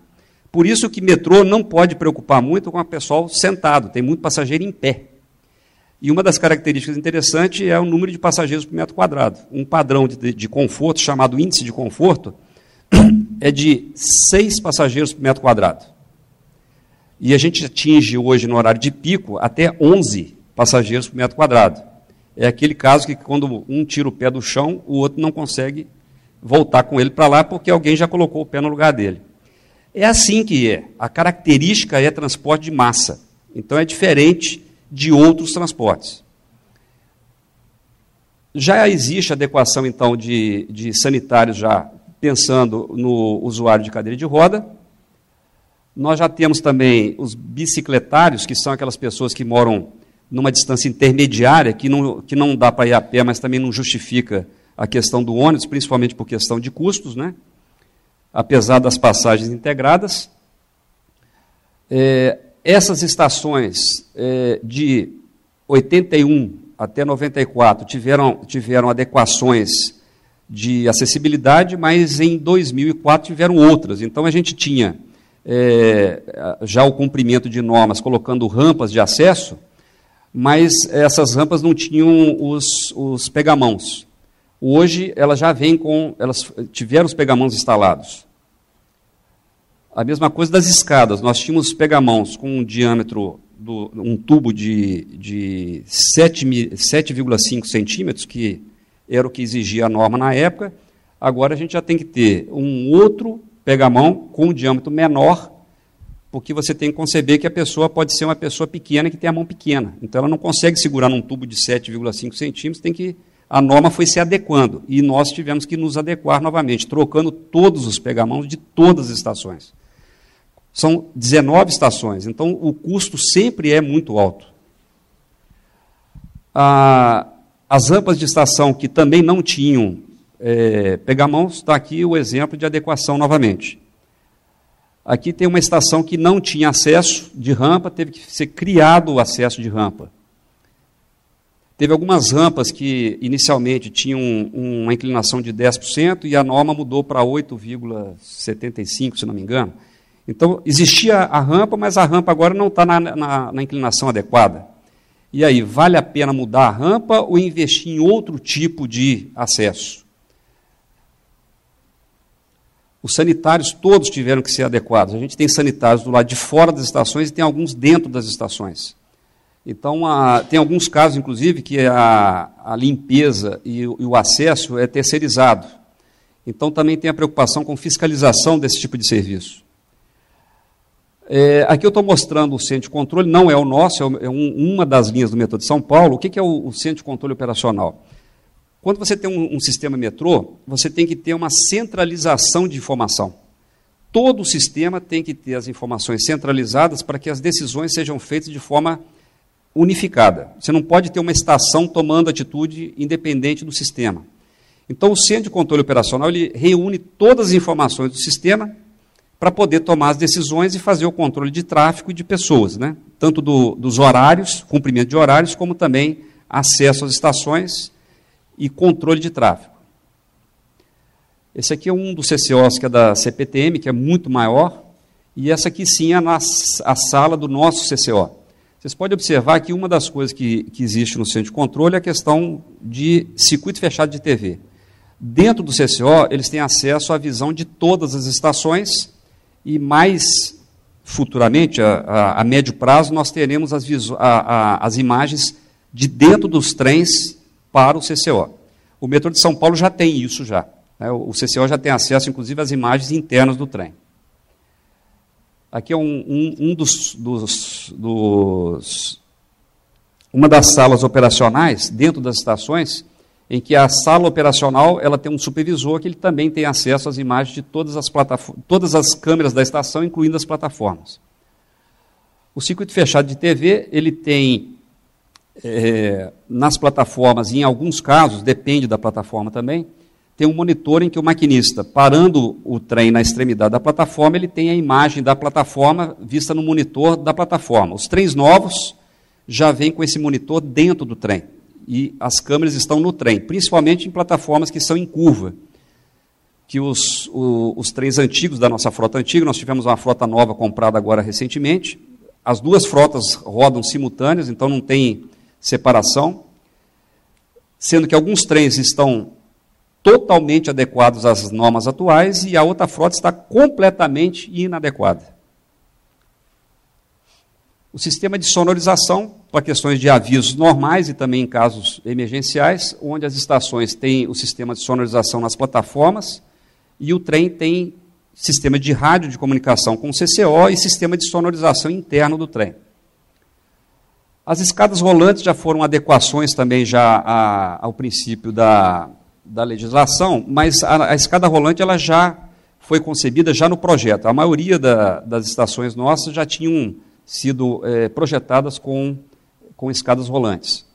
Por isso que metrô não pode preocupar muito com o pessoal sentado, tem muito passageiro em pé. E uma das características interessantes é o número de passageiros por metro quadrado. Um padrão de, de conforto, chamado índice de conforto, é de seis passageiros por metro quadrado. E a gente atinge hoje, no horário de pico, até onze passageiros por metro quadrado. É aquele caso que, quando um tira o pé do chão, o outro não consegue voltar com ele para lá, porque alguém já colocou o pé no lugar dele. É assim que é. A característica é transporte de massa. Então, é diferente de outros transportes. Já existe adequação, então, de, de sanitários, já pensando no usuário de cadeira de roda. Nós já temos também os bicicletários, que são aquelas pessoas que moram numa distância intermediária, que não, que não dá para ir a pé, mas também não justifica a questão do ônibus, principalmente por questão de custos, né? Apesar das passagens integradas. É, essas estações é, de oitenta e um até noventa e quatro tiveram, tiveram adequações de acessibilidade, mas em dois mil e quatro tiveram outras. Então, a gente tinha é, já o cumprimento de normas colocando rampas de acesso, mas essas rampas não tinham os, os pegamãos. Hoje, elas já vêm com, elas tiveram os pegamãos instalados. A mesma coisa das escadas. Nós tínhamos pegamãos com um diâmetro, do, um tubo de, de sete vírgula cinco centímetros, que era o que exigia a norma na época. Agora, a gente já tem que ter um outro pegamão com um diâmetro menor, porque você tem que conceber que a pessoa pode ser uma pessoa pequena que tem a mão pequena. Então, ela não consegue segurar num tubo de sete vírgula cinco centímetros, tem que, a norma foi se adequando, e nós tivemos que nos adequar novamente, trocando todos os pegamãos de todas as estações. São dezenove estações, então o custo sempre é muito alto. A, as rampas de estação que também não tinham é, pegamãos, está aqui o exemplo de adequação novamente. Aqui tem uma estação que não tinha acesso de rampa, teve que ser criado o acesso de rampa. Teve algumas rampas que inicialmente tinham uma inclinação de dez por cento e a norma mudou para oito vírgula setenta e cinco por cento, se não me engano. Então, existia a rampa, mas a rampa agora não está na, na, na inclinação adequada. E aí, vale a pena mudar a rampa ou investir em outro tipo de acesso? Os sanitários todos tiveram que ser adequados. A gente tem sanitários do lado de fora das estações e tem alguns dentro das estações. Então, a, tem alguns casos, inclusive, que a, a limpeza e o, e o acesso é terceirizado. Então, também tem a preocupação com fiscalização desse tipo de serviço. É, aqui eu estou mostrando o centro de controle, não é o nosso, é um, uma das linhas do metrô de São Paulo. O que, que é o, o centro de controle operacional? Quando você tem um, um sistema metrô, você tem que ter uma centralização de informação. Todo o sistema tem que ter as informações centralizadas para que as decisões sejam feitas de forma unificada. Você não pode ter uma estação tomando atitude independente do sistema. Então, o Centro de Controle Operacional ele reúne todas as informações do sistema para poder tomar as decisões e fazer o controle de tráfego e de pessoas, né? Tanto do, dos horários, cumprimento de horários, como também acesso às estações, e controle de tráfego. Esse aqui é um dos C C Os, que é da C P T M, que é muito maior, e essa aqui sim é na, a sala do nosso C C O. Vocês podem observar que uma das coisas que, que existe no centro de controle é a questão de circuito fechado de T V. Dentro do C C O, eles têm acesso à visão de todas as estações e, mais futuramente, a, a, a médio prazo, nós teremos as, visu- a, a, as imagens de dentro dos trens para o C C O. O metrô de São Paulo já tem isso já. Né? O, o C C O já tem acesso, inclusive, às imagens internas do trem. Aqui é um, um, um dos, dos, dos, uma das salas operacionais dentro das estações, em que a sala operacional ela tem um supervisor que ele também tem acesso às imagens de todas as, todas as câmeras da estação, incluindo as plataformas. O circuito fechado de T V, ele tem, é, nas plataformas, e em alguns casos, depende da plataforma também, tem um monitor em que o maquinista, parando o trem na extremidade da plataforma, ele tem a imagem da plataforma vista no monitor da plataforma. Os trens novos já vêm com esse monitor dentro do trem, e as câmeras estão no trem, principalmente em plataformas que são em curva, que os, o, os trens antigos da nossa frota antiga, nós tivemos uma frota nova comprada agora recentemente, as duas frotas rodam simultâneas, então não tem separação, sendo que alguns trens estão totalmente adequados às normas atuais e a outra frota está completamente inadequada. O sistema de sonorização, para questões de avisos normais e também em casos emergenciais, onde as estações têm o sistema de sonorização nas plataformas e o trem tem sistema de rádio de comunicação com o C C O e sistema de sonorização interno do trem. As escadas rolantes já foram adequações também já a, ao princípio da... da legislação, mas a, a escada rolante ela já foi concebida já no projeto. A maioria da, das estações nossas já tinham sido é, projetadas com, com escadas rolantes.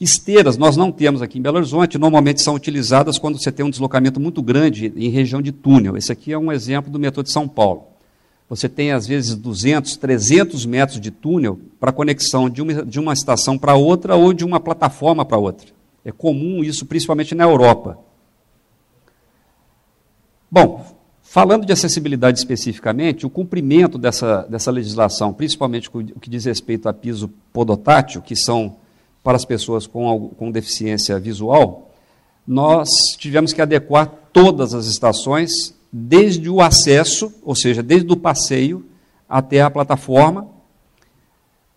Esteiras nós não temos aqui em Belo Horizonte, normalmente são utilizadas quando você tem um deslocamento muito grande em região de túnel. Esse aqui é um exemplo do metrô de São Paulo. Você tem, às vezes, duzentos, trezentos metros de túnel para conexão de uma, de uma estação para outra ou de uma plataforma para outra. É comum isso, principalmente na Europa. Bom, falando de acessibilidade especificamente, o cumprimento dessa, dessa legislação, principalmente com o que diz respeito a piso podotátil, que são para as pessoas com, com deficiência visual, nós tivemos que adequar todas as estações, desde o acesso, ou seja, desde o passeio até a plataforma,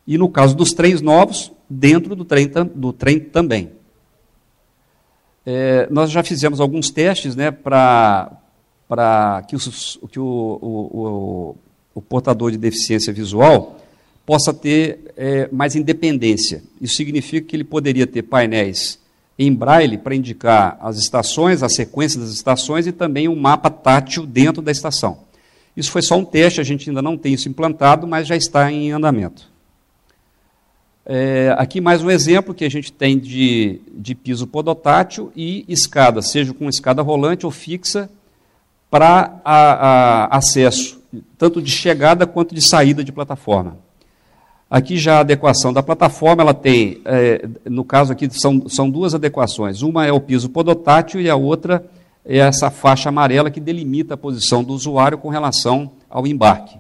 e no caso dos trens novos, dentro do trem, do trem também. É, nós já fizemos alguns testes, né, para que, os, que o, o, o, o portador de deficiência visual possa ter é, mais independência. Isso significa que ele poderia ter painéis em braille para indicar as estações, a sequência das estações e também um mapa tátil dentro da estação. Isso foi só um teste, a gente ainda não tem isso implantado, mas já está em andamento. É, aqui mais um exemplo que a gente tem de, de piso podotátil e escada, seja com escada rolante ou fixa, para acesso, tanto de chegada quanto de saída de plataforma. Aqui já a adequação da plataforma, ela tem, é, no caso aqui são, são duas adequações, uma é o piso podotátil e a outra é essa faixa amarela que delimita a posição do usuário com relação ao embarque.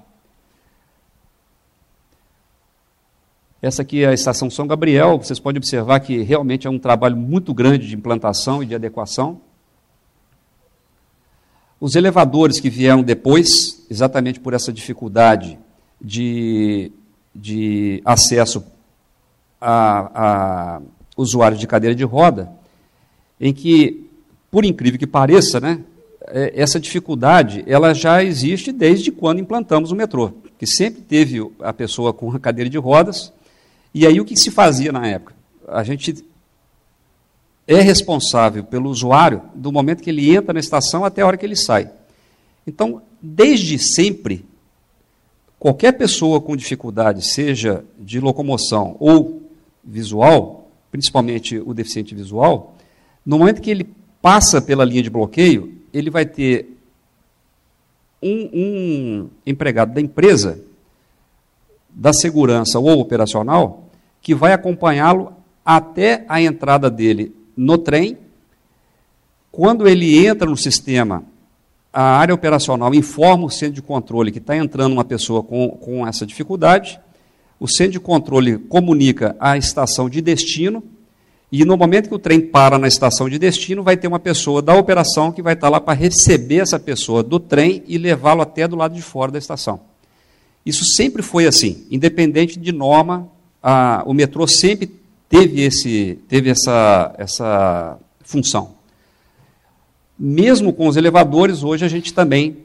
Essa aqui é a Estação São Gabriel, vocês podem observar que realmente é um trabalho muito grande de implantação e de adequação. Os elevadores que vieram depois, exatamente por essa dificuldade de, de acesso a, a usuários de cadeira de roda, em que, por incrível que pareça, né, essa dificuldade ela já existe desde quando implantamos o metrô, que sempre teve a pessoa com a cadeira de rodas. E aí o que se fazia na época? A gente é responsável pelo usuário do momento que ele entra na estação até a hora que ele sai. Então, desde sempre, qualquer pessoa com dificuldade, seja de locomoção ou visual, principalmente o deficiente visual, no momento que ele passa pela linha de bloqueio, ele vai ter um, um empregado da empresa, da segurança ou operacional, que vai acompanhá-lo até a entrada dele no trem. Quando ele entra no sistema, a área operacional informa o centro de controle que está entrando uma pessoa com, com essa dificuldade. O centro de controle comunica a estação de destino e, no momento que o trem para na estação de destino, vai ter uma pessoa da operação que vai estar lá para receber essa pessoa do trem e levá-lo até do lado de fora da estação. Isso sempre foi assim, independente de norma, a, o metrô sempre teve, esse, teve essa, essa função. Mesmo com os elevadores, hoje a gente também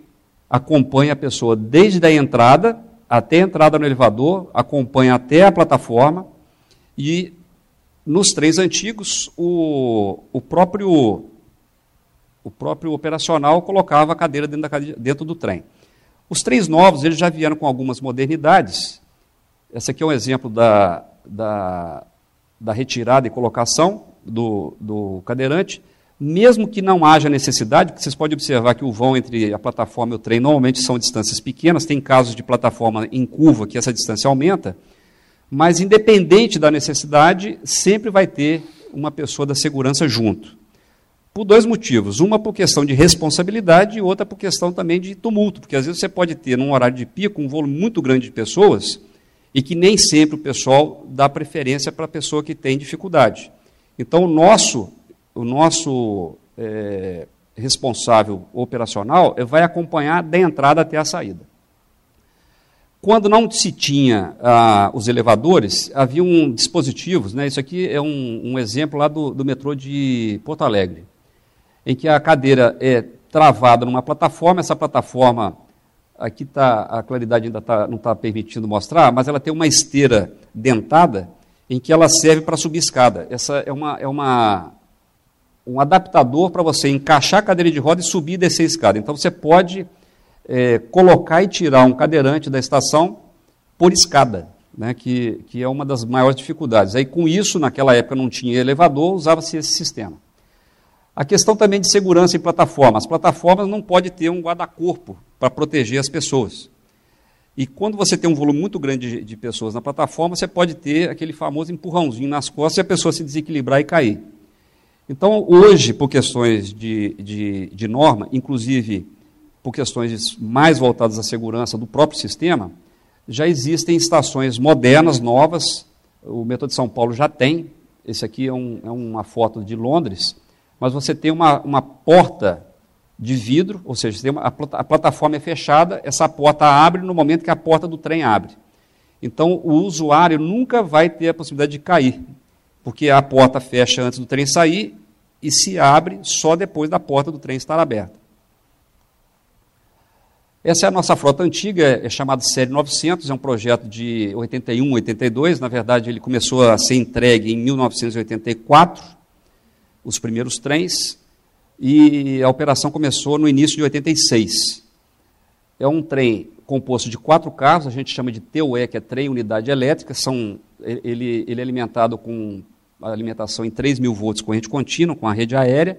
acompanha a pessoa desde a entrada até a entrada no elevador, acompanha até a plataforma. E nos trens antigos, o, o, próprio, o próprio operacional colocava a cadeira dentro, da cadeira dentro do trem. Os trens novos, eles já vieram com algumas modernidades. Esse aqui é um exemplo da, da, da retirada e colocação do, do cadeirante. Mesmo que não haja necessidade, porque vocês podem observar que o vão entre a plataforma e o trem normalmente são distâncias pequenas, tem casos de plataforma em curva que essa distância aumenta, mas independente da necessidade, sempre vai ter uma pessoa da segurança junto. Por dois motivos, uma por questão de responsabilidade e outra por questão também de tumulto, porque às vezes você pode ter, num horário de pico, um volume muito grande de pessoas e que nem sempre o pessoal dá preferência para a pessoa que tem dificuldade. Então, o nosso... o nosso é, responsável operacional vai acompanhar da entrada até a saída. Quando não se tinha ah, os elevadores, havia um dispositivos, né, isso aqui é um, um exemplo lá do, do metrô de Porto Alegre, em que a cadeira é travada numa plataforma, essa plataforma, aqui tá, a claridade ainda tá, não está permitindo mostrar, mas ela tem uma esteira dentada, em que ela serve para subir escada. Essa é uma... É uma um adaptador para você encaixar a cadeira de roda e subir e descer a escada. Então, você pode é, colocar e tirar um cadeirante da estação por escada, né, que, que é uma das maiores dificuldades. Aí, com isso, naquela época não tinha elevador, usava-se esse sistema. A questão também de segurança em plataformas. As plataformas não podem ter um guarda-corpo para proteger as pessoas. E quando você tem um volume muito grande de, de pessoas na plataforma, você pode ter aquele famoso empurrãozinho nas costas e a pessoa se desequilibrar e cair. Então, hoje, por questões de, de, de norma, inclusive por questões mais voltadas à segurança do próprio sistema, já existem estações modernas, novas. O metrô de São Paulo já tem. Esse aqui é, um, é uma foto de Londres. Mas você tem uma, uma porta de vidro, ou seja, tem uma, a, a plataforma é fechada, essa porta abre no momento que a porta do trem abre. Então, o usuário nunca vai ter a possibilidade de cair, porque a porta fecha antes do trem sair e se abre só depois da porta do trem estar aberta. Essa é a nossa frota antiga, é chamada Série novecentos, é um projeto de oitenta e um, oitenta e dois, na verdade ele começou a ser entregue em mil novecentos e oitenta e quatro, os primeiros trens, e a operação começou no início de oitenta e seis. É um trem composto de quatro carros, a gente chama de T U E, que é trem unidade elétrica, são, ele, ele é alimentado com... a alimentação em três mil volts, corrente contínua, com a rede aérea.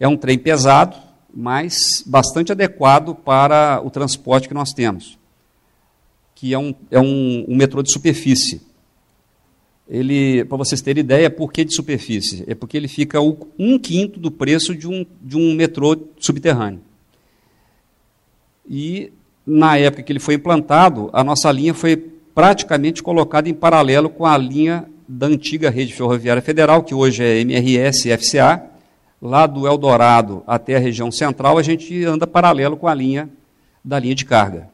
É um trem pesado, mas bastante adequado para o transporte que nós temos, que é um, é um, um metrô de superfície. Ele, para vocês terem ideia, por que de superfície? É porque ele fica o, um quinto do preço de um, de um metrô subterrâneo. E, na época que ele foi implantado, a nossa linha foi praticamente colocada em paralelo com a linha da antiga rede ferroviária federal, que hoje é M R S e F C A, lá do Eldorado até a região central, a gente anda paralelo com a linha da linha de carga.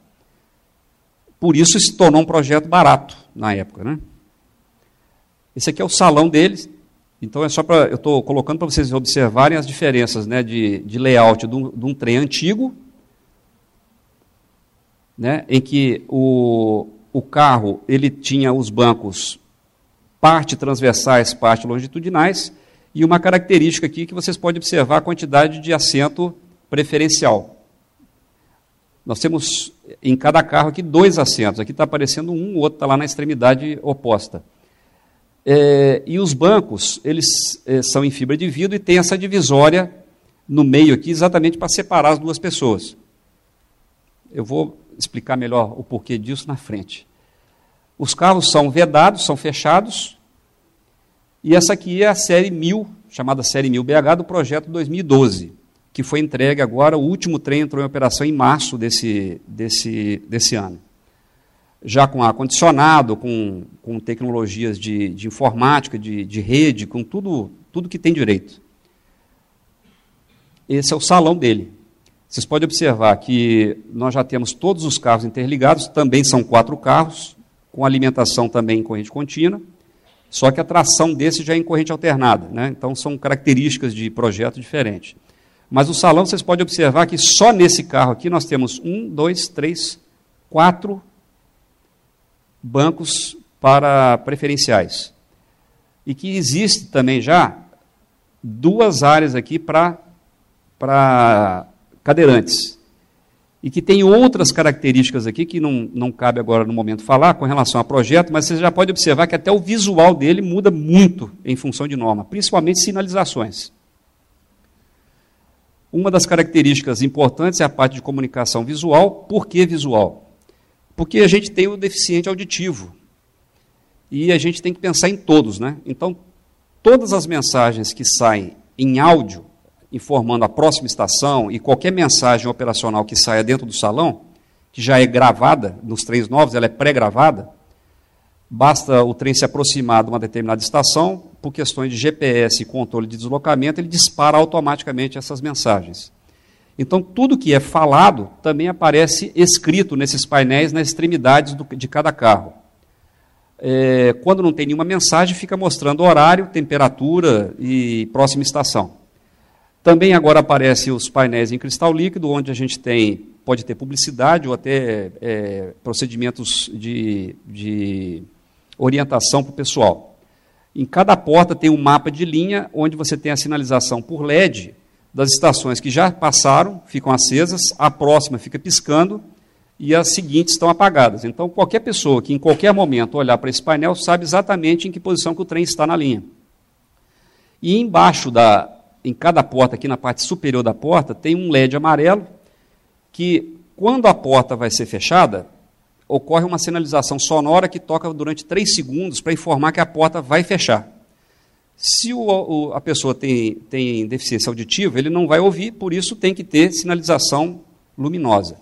Por isso, se tornou um projeto barato na época, né? Esse aqui é o salão deles, então é só para, eu estou colocando para vocês observarem as diferenças, né, de, de layout de um, de um trem antigo, né, em que o, o carro ele tinha os bancos parte transversais, parte longitudinais, e uma característica aqui que vocês podem observar a quantidade de assento preferencial. Nós temos em cada carro aqui dois assentos, aqui está aparecendo um, o outro está lá na extremidade oposta. É, e os bancos, eles é, são em fibra de vidro e tem essa divisória no meio aqui, exatamente para separar as duas pessoas. Eu vou explicar melhor o porquê disso na frente. Os carros são vedados, são fechados, E essa aqui é a Série mil, chamada Série mil B H, do projeto dois mil e doze, que foi entregue agora, o último trem entrou em operação em março desse, desse, desse ano. Já com ar-condicionado, com, com tecnologias de, de informática, de, de rede, com tudo, tudo que tem direito. Esse é o salão dele. Vocês podem observar que nós já temos todos os carros interligados, também são quatro carros, com alimentação também em corrente contínua, só que a tração desse já é em corrente alternada, né? Então são características de projeto diferentes. Mas o salão, vocês podem observar que só nesse carro aqui nós temos um, dois, três, quatro bancos para preferenciais. E que existe também já duas áreas aqui para para cadeirantes. E que tem outras características aqui que não, não cabe agora no momento falar com relação ao projeto, mas você já pode observar que até o visual dele muda muito em função de norma, principalmente sinalizações. Uma das características importantes é a parte de comunicação visual. Por que visual? Porque a gente tem o deficiente auditivo. E a gente tem que pensar em todos, né? Então, todas as mensagens que saem em áudio, informando a próxima estação, e qualquer mensagem operacional que saia dentro do salão, que já é gravada, nos trens novos, ela é pré-gravada, basta o trem se aproximar de uma determinada estação, por questões de G P S e controle de deslocamento, ele dispara automaticamente essas mensagens. Então, tudo que é falado também aparece escrito nesses painéis, nas extremidades do, de cada carro. É, quando não tem nenhuma mensagem, fica mostrando horário, temperatura e próxima estação. Também agora aparecem os painéis em cristal líquido, onde a gente tem, pode ter publicidade ou até é, procedimentos de, de orientação para o pessoal. Em cada porta tem um mapa de linha, onde você tem a sinalização por L E D das estações que já passaram, ficam acesas, a próxima fica piscando e as seguintes estão apagadas. Então, qualquer pessoa que em qualquer momento olhar para esse painel sabe exatamente em que posição que o trem está na linha. E embaixo da... Em cada porta, aqui na parte superior da porta, tem um L E D amarelo que, quando a porta vai ser fechada, ocorre uma sinalização sonora que toca durante três segundos para informar que a porta vai fechar. Se o, o, a pessoa tem, tem deficiência auditiva, ele não vai ouvir, por isso tem que ter sinalização luminosa.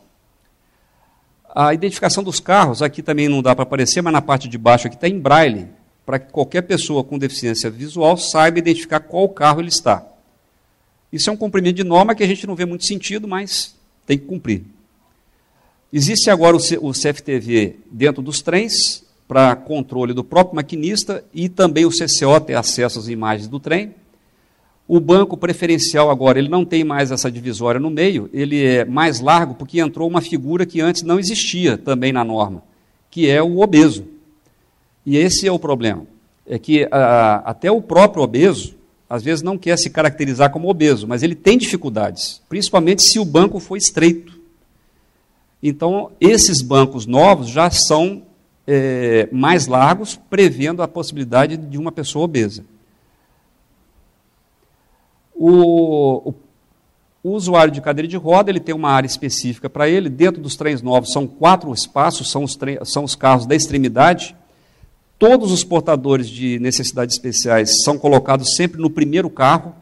A identificação dos carros, aqui também não dá para aparecer, mas na parte de baixo aqui está em braille, para que qualquer pessoa com deficiência visual saiba identificar qual carro ele está. Isso é um cumprimento de norma que a gente não vê muito sentido, mas tem que cumprir. Existe agora o C F T V dentro dos trens, para controle do próprio maquinista, e também o C C O tem acesso às imagens do trem. O banco preferencial agora, ele não tem mais essa divisória no meio, ele é mais largo porque entrou uma figura que antes não existia também na norma, que é o obeso. E esse é o problema, é que a, até o próprio obeso, às vezes não quer se caracterizar como obeso, mas ele tem dificuldades, principalmente se o banco for estreito. Então, esses bancos novos já são é, mais largos, prevendo a possibilidade de uma pessoa obesa. O, o, o usuário de cadeira de roda, ele tem uma área específica para ele. Dentro dos trens novos são quatro espaços, são os, são os carros da extremidade. Todos os portadores de necessidades especiais são colocados sempre no primeiro carro,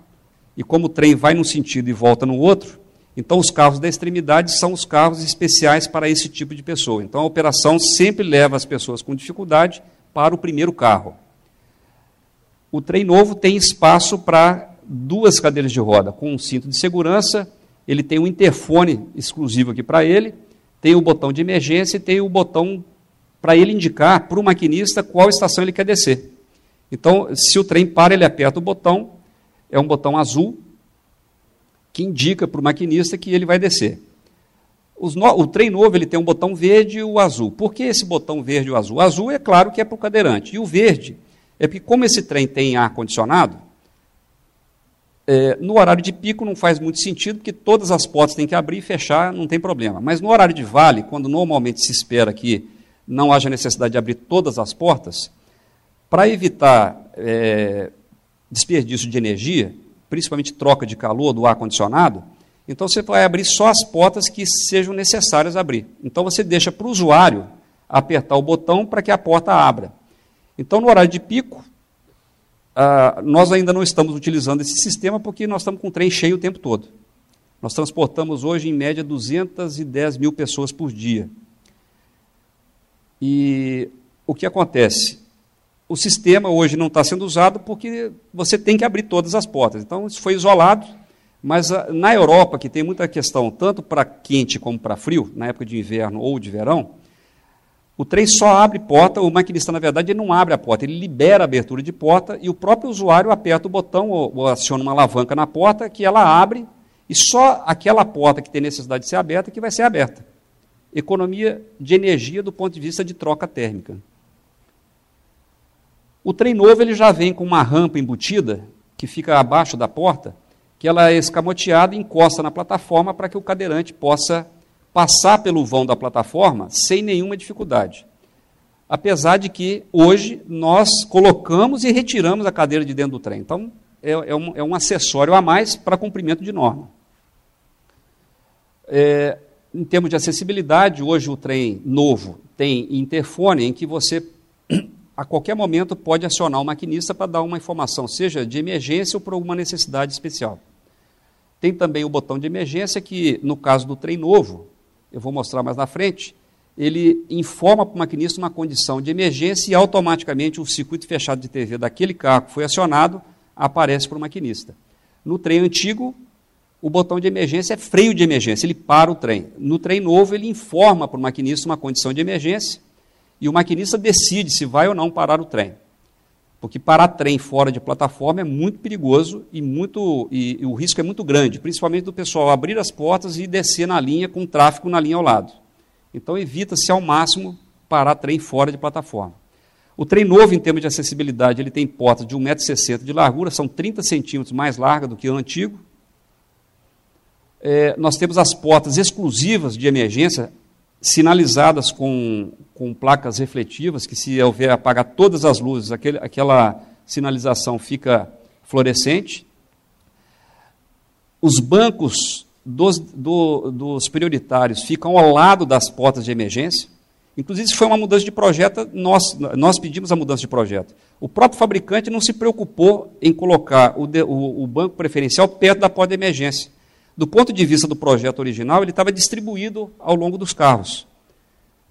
e como o trem vai num sentido e volta no outro, então os carros da extremidade são os carros especiais para esse tipo de pessoa. Então a operação sempre leva as pessoas com dificuldade para o primeiro carro. O trem novo tem espaço para duas cadeiras de roda, com um cinto de segurança, ele tem um interfone exclusivo aqui para ele, tem o botão de emergência e tem o botão para ele indicar para o maquinista qual estação ele quer descer. Então, se o trem para, ele aperta o botão, é um botão azul, que indica para o maquinista que ele vai descer. Os no... O trem novo ele tem um botão verde e o azul. Por que esse botão verde e o azul? O azul é claro que é para o cadeirante, e o verde é porque, como esse trem tem ar-condicionado, é, no horário de pico não faz muito sentido, porque todas as portas têm que abrir e fechar, não tem problema. Mas no horário de vale, quando normalmente se espera que não haja necessidade de abrir todas as portas, para evitar é, desperdício de energia, principalmente troca de calor do ar-condicionado, então você vai abrir só as portas que sejam necessárias abrir. Então você deixa para o usuário apertar o botão para que a porta abra. Então no horário de pico, ah, nós ainda não estamos utilizando esse sistema porque nós estamos com o trem cheio o tempo todo. Nós transportamos hoje, em média, duzentas e dez mil pessoas por dia. E o que acontece? O sistema hoje não está sendo usado porque você tem que abrir todas as portas. Então, isso foi isolado, mas a, na Europa, que tem muita questão, tanto para quente como para frio, na época de inverno ou de verão, o trem só abre porta, o maquinista, na verdade, ele não abre a porta, ele libera a abertura de porta e o próprio usuário aperta o botão ou, ou aciona uma alavanca na porta que ela abre e só aquela porta que tem necessidade de ser aberta que vai ser aberta. Economia de energia do ponto de vista de troca térmica. O trem novo ele já vem com uma rampa embutida, que fica abaixo da porta, que ela é escamoteada e encosta na plataforma para que o cadeirante possa passar pelo vão da plataforma sem nenhuma dificuldade. Apesar de que, hoje, nós colocamos e retiramos a cadeira de dentro do trem. Então, é, é, um, é um acessório a mais para cumprimento de norma. É, em termos de acessibilidade, hoje o trem novo tem interfone em que você, a qualquer momento, pode acionar o maquinista para dar uma informação, seja de emergência ou por alguma necessidade especial. Tem também o botão de emergência que, no caso do trem novo, eu vou mostrar mais na frente, ele informa para o maquinista uma condição de emergência e automaticamente o circuito fechado de T V daquele carro que foi acionado aparece para o maquinista. No trem antigo, o botão de emergência é freio de emergência, ele para o trem. No trem novo, ele informa para o maquinista uma condição de emergência e o maquinista decide se vai ou não parar o trem. Porque parar trem fora de plataforma é muito perigoso e, muito, e, e o risco é muito grande, principalmente do pessoal abrir as portas e descer na linha com o tráfego na linha ao lado. Então, evita-se ao máximo parar trem fora de plataforma. O trem novo, em termos de acessibilidade, ele tem portas de um metro e sessenta de largura, são trinta centímetros mais larga do que o antigo. É, nós temos as portas exclusivas de emergência, sinalizadas com, com placas refletivas, que se houver apagar todas as luzes, aquele, aquela sinalização fica fluorescente. Os bancos dos, do, dos prioritários ficam ao lado das portas de emergência. Inclusive, isso foi uma mudança de projeto, nós, nós pedimos a mudança de projeto. O próprio fabricante não se preocupou em colocar o, de, o, o banco preferencial perto da porta de emergência. Do ponto de vista do projeto original, ele estava distribuído ao longo dos carros.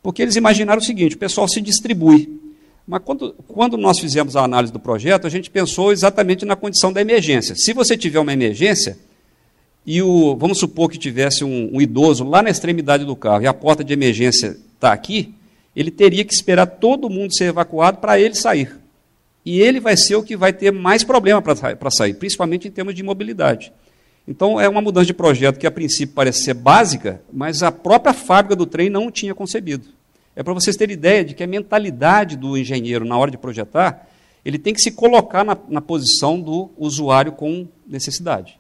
Porque eles imaginaram o seguinte, o pessoal se distribui. Mas quando, quando nós fizemos a análise do projeto, a gente pensou exatamente na condição da emergência. Se você tiver uma emergência, e o, vamos supor que tivesse um, um idoso lá na extremidade do carro, e a porta de emergência está aqui, ele teria que esperar todo mundo ser evacuado para ele sair. E ele vai ser o que vai ter mais problema para sair, principalmente em termos de mobilidade. Então, é uma mudança de projeto que, a princípio, parece ser básica, mas a própria fábrica do trem não tinha concebido. É para vocês terem ideia de que a mentalidade do engenheiro, na hora de projetar, ele tem que se colocar na, na posição do usuário com necessidade.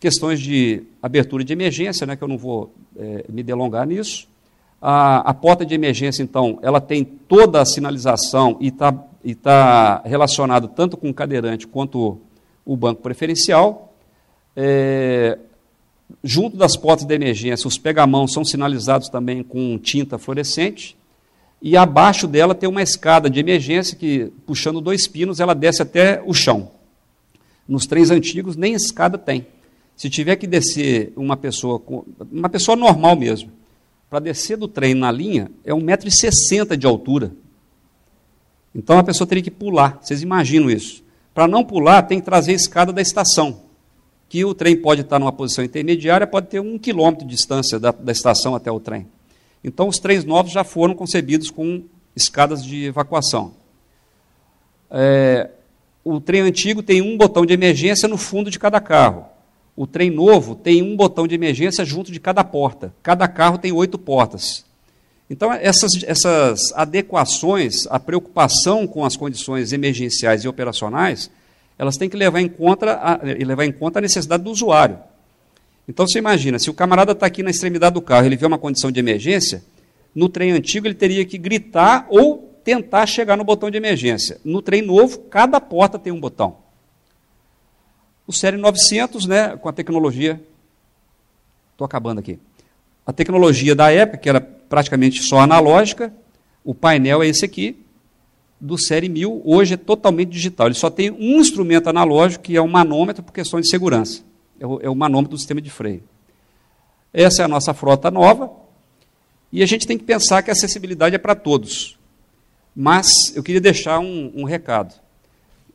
Questões de abertura de emergência, né, que eu não vou é, me delongar nisso. A, a porta de emergência, então, ela tem toda a sinalização e está e tá relacionada tanto com o cadeirante quanto o banco preferencial. É, junto das portas de emergência, os pegamãos são sinalizados também com tinta fluorescente e abaixo dela tem uma escada de emergência que, puxando dois pinos, ela desce até o chão. Nos trens antigos, nem escada tem. Se tiver que descer uma pessoa, uma pessoa normal mesmo, para descer do trem na linha, é um metro e sessenta de altura. Então, a pessoa teria que pular, vocês imaginam isso. Para não pular, tem que trazer a escada da estação. Que o trem pode estar numa posição intermediária, pode ter um quilômetro de distância da, da estação até o trem. Então, os trens novos já foram concebidos com escadas de evacuação. É, o trem antigo tem um botão de emergência no fundo de cada carro. O trem novo tem um botão de emergência junto de cada porta. Cada carro tem oito portas. Então, essas, essas adequações, a preocupação com as condições emergenciais e operacionais, elas têm que levar em conta a, levar em conta a necessidade do usuário. Então, você imagina, se o camarada está aqui na extremidade do carro, ele vê uma condição de emergência, no trem antigo ele teria que gritar ou tentar chegar no botão de emergência. No trem novo, cada porta tem um botão. O Série novecentos, né, com a tecnologia... Estou acabando aqui. A tecnologia da época, que era praticamente só analógica, o painel é esse aqui. do Série mil, hoje é totalmente digital. Ele só tem um instrumento analógico, que é um manômetro, por questões de segurança. É o, é o manômetro do sistema de freio. Essa é a nossa frota nova, e a gente tem que pensar que a acessibilidade é para todos. Mas eu queria deixar um, um recado.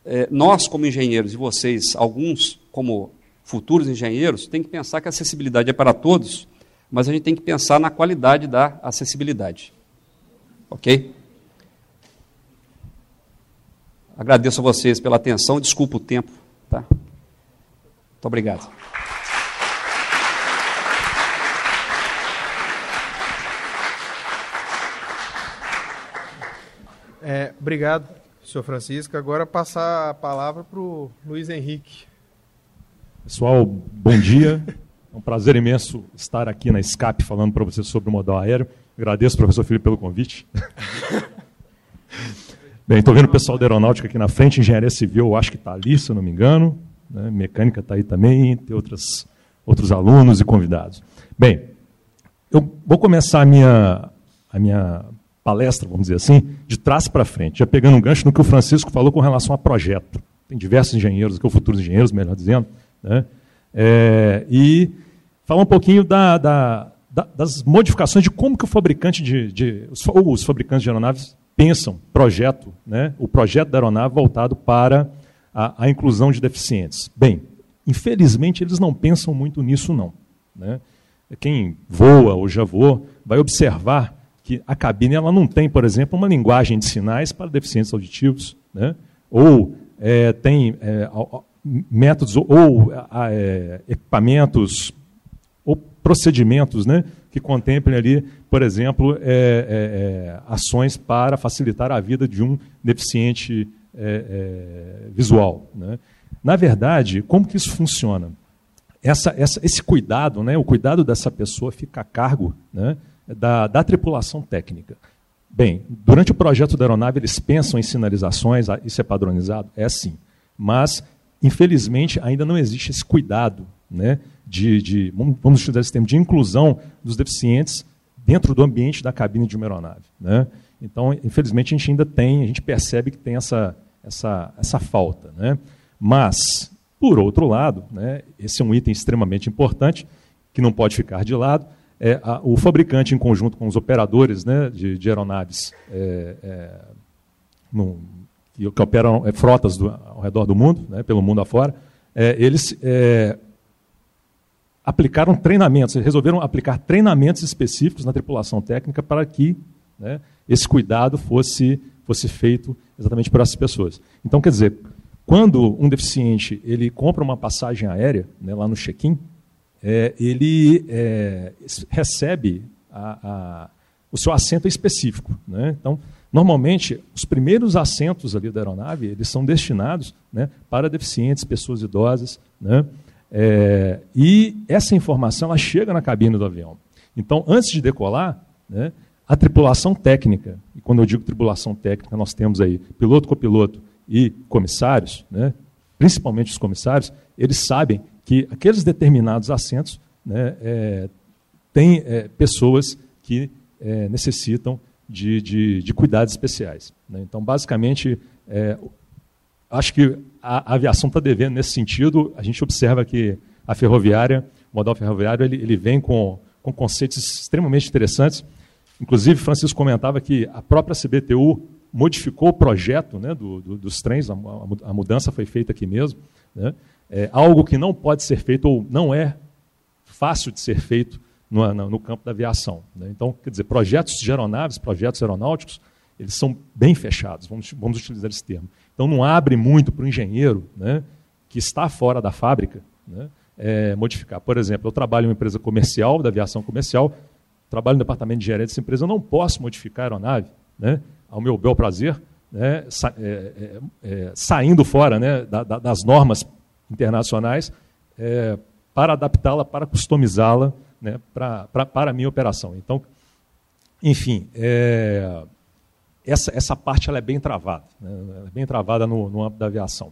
É, nós, como engenheiros, e vocês, alguns, como futuros engenheiros, tem que pensar que a acessibilidade é para todos, mas a gente tem que pensar na qualidade da acessibilidade. Ok? Agradeço a vocês pela atenção, desculpa o tempo. Tá? Muito obrigado. É, obrigado, senhor Francisco. Agora passar a palavra para o Luiz Henrique. Pessoal, bom dia. É um prazer imenso estar aqui na SCAP falando para vocês sobre o modal aéreo. Agradeço, professor Felipe, pelo convite. Bem, estou vendo o pessoal da aeronáutica aqui na frente, engenharia civil, eu acho que está ali, se eu não me engano. Né? Mecânica está aí também, tem outras, outros alunos e convidados. Bem, eu vou começar a minha... A minha palestra, vamos dizer assim, de trás para frente, já pegando um gancho no que o Francisco falou com relação a projeto. Tem diversos engenheiros, aqui, ou futuros engenheiros, melhor dizendo, né? É, e falar um pouquinho da, da, da, das modificações, de como que o fabricante de, de os, ou os fabricantes de aeronaves pensam projeto, né? O projeto da aeronave voltado para a, a inclusão de deficientes. Bem, infelizmente, eles não pensam muito nisso, não. Né? Quem voa ou já voou vai observar que a cabine ela não tem, por exemplo, uma linguagem de sinais para deficientes auditivos, né? Ou é, tem é, métodos ou é, equipamentos ou procedimentos, né, que contemplem ali, por exemplo, é, é, ações para facilitar a vida de um deficiente é, é, visual. Né? Na verdade, como que isso funciona? Essa, essa, esse cuidado, né, o cuidado dessa pessoa fica a cargo, né, Da, da tripulação técnica. Bem, durante o projeto da aeronave, eles pensam em sinalizações, isso é padronizado? É sim. Mas, infelizmente, ainda não existe esse cuidado, né, de, de, vamos estudar esse termo, de inclusão dos deficientes dentro do ambiente da cabine de uma aeronave. Né? Então, infelizmente, a gente ainda tem, a gente percebe que tem essa, essa, essa falta. Né? Mas, por outro lado, né, esse é um item extremamente importante, que não pode ficar de lado. É, a, o fabricante, em conjunto com os operadores, né, de, de aeronaves é, é, num, que operam é, frotas do, ao redor do mundo, né, pelo mundo afora, é, eles é, aplicaram treinamentos, eles resolveram aplicar treinamentos específicos na tripulação técnica para que, né, esse cuidado fosse, fosse feito exatamente por essas pessoas. Então, quer dizer, quando um deficiente ele compra uma passagem aérea, né, lá no check-in, É, ele é, recebe a, a, o seu assento específico. Né? Então, normalmente, os primeiros assentos ali da aeronave eles são destinados, né, para deficientes, pessoas idosas. Né? É, e essa informação ela chega na cabine do avião. Então, antes de decolar, né, a tripulação técnica, e quando eu digo tripulação técnica, nós temos aí piloto, copiloto e comissários, né, principalmente os comissários, eles sabem que aqueles determinados assentos, né, é, têm é, pessoas que é, necessitam de, de, de cuidados especiais. Né? Então, basicamente, é, acho que a, a aviação está devendo nesse sentido. A gente observa que a ferroviária, o modal ferroviário, ele, ele vem com, com conceitos extremamente interessantes. Inclusive, Francisco comentava que a própria C B T U modificou o projeto, né, do, do, dos trens, a, a mudança foi feita aqui mesmo, né? É algo que não pode ser feito ou não é fácil de ser feito no, no campo da aviação. Né? Então, quer dizer, projetos de aeronaves, projetos aeronáuticos, eles são bem fechados, vamos, vamos utilizar esse termo. Então, não abre muito para o engenheiro, né, que está fora da fábrica, né, é, modificar. Por exemplo, eu trabalho em uma empresa comercial, da aviação comercial, trabalho no departamento de engenharia dessa empresa, eu não posso modificar a aeronave, né, ao meu bel prazer, né, sa é, é, é, saindo fora, né, da, da, das normas internacionais, é, para adaptá-la, para customizá-la, né, pra, pra, para a minha operação. Então, enfim, é, essa, essa parte ela é bem travada, né, ela é bem travada no, no âmbito da aviação.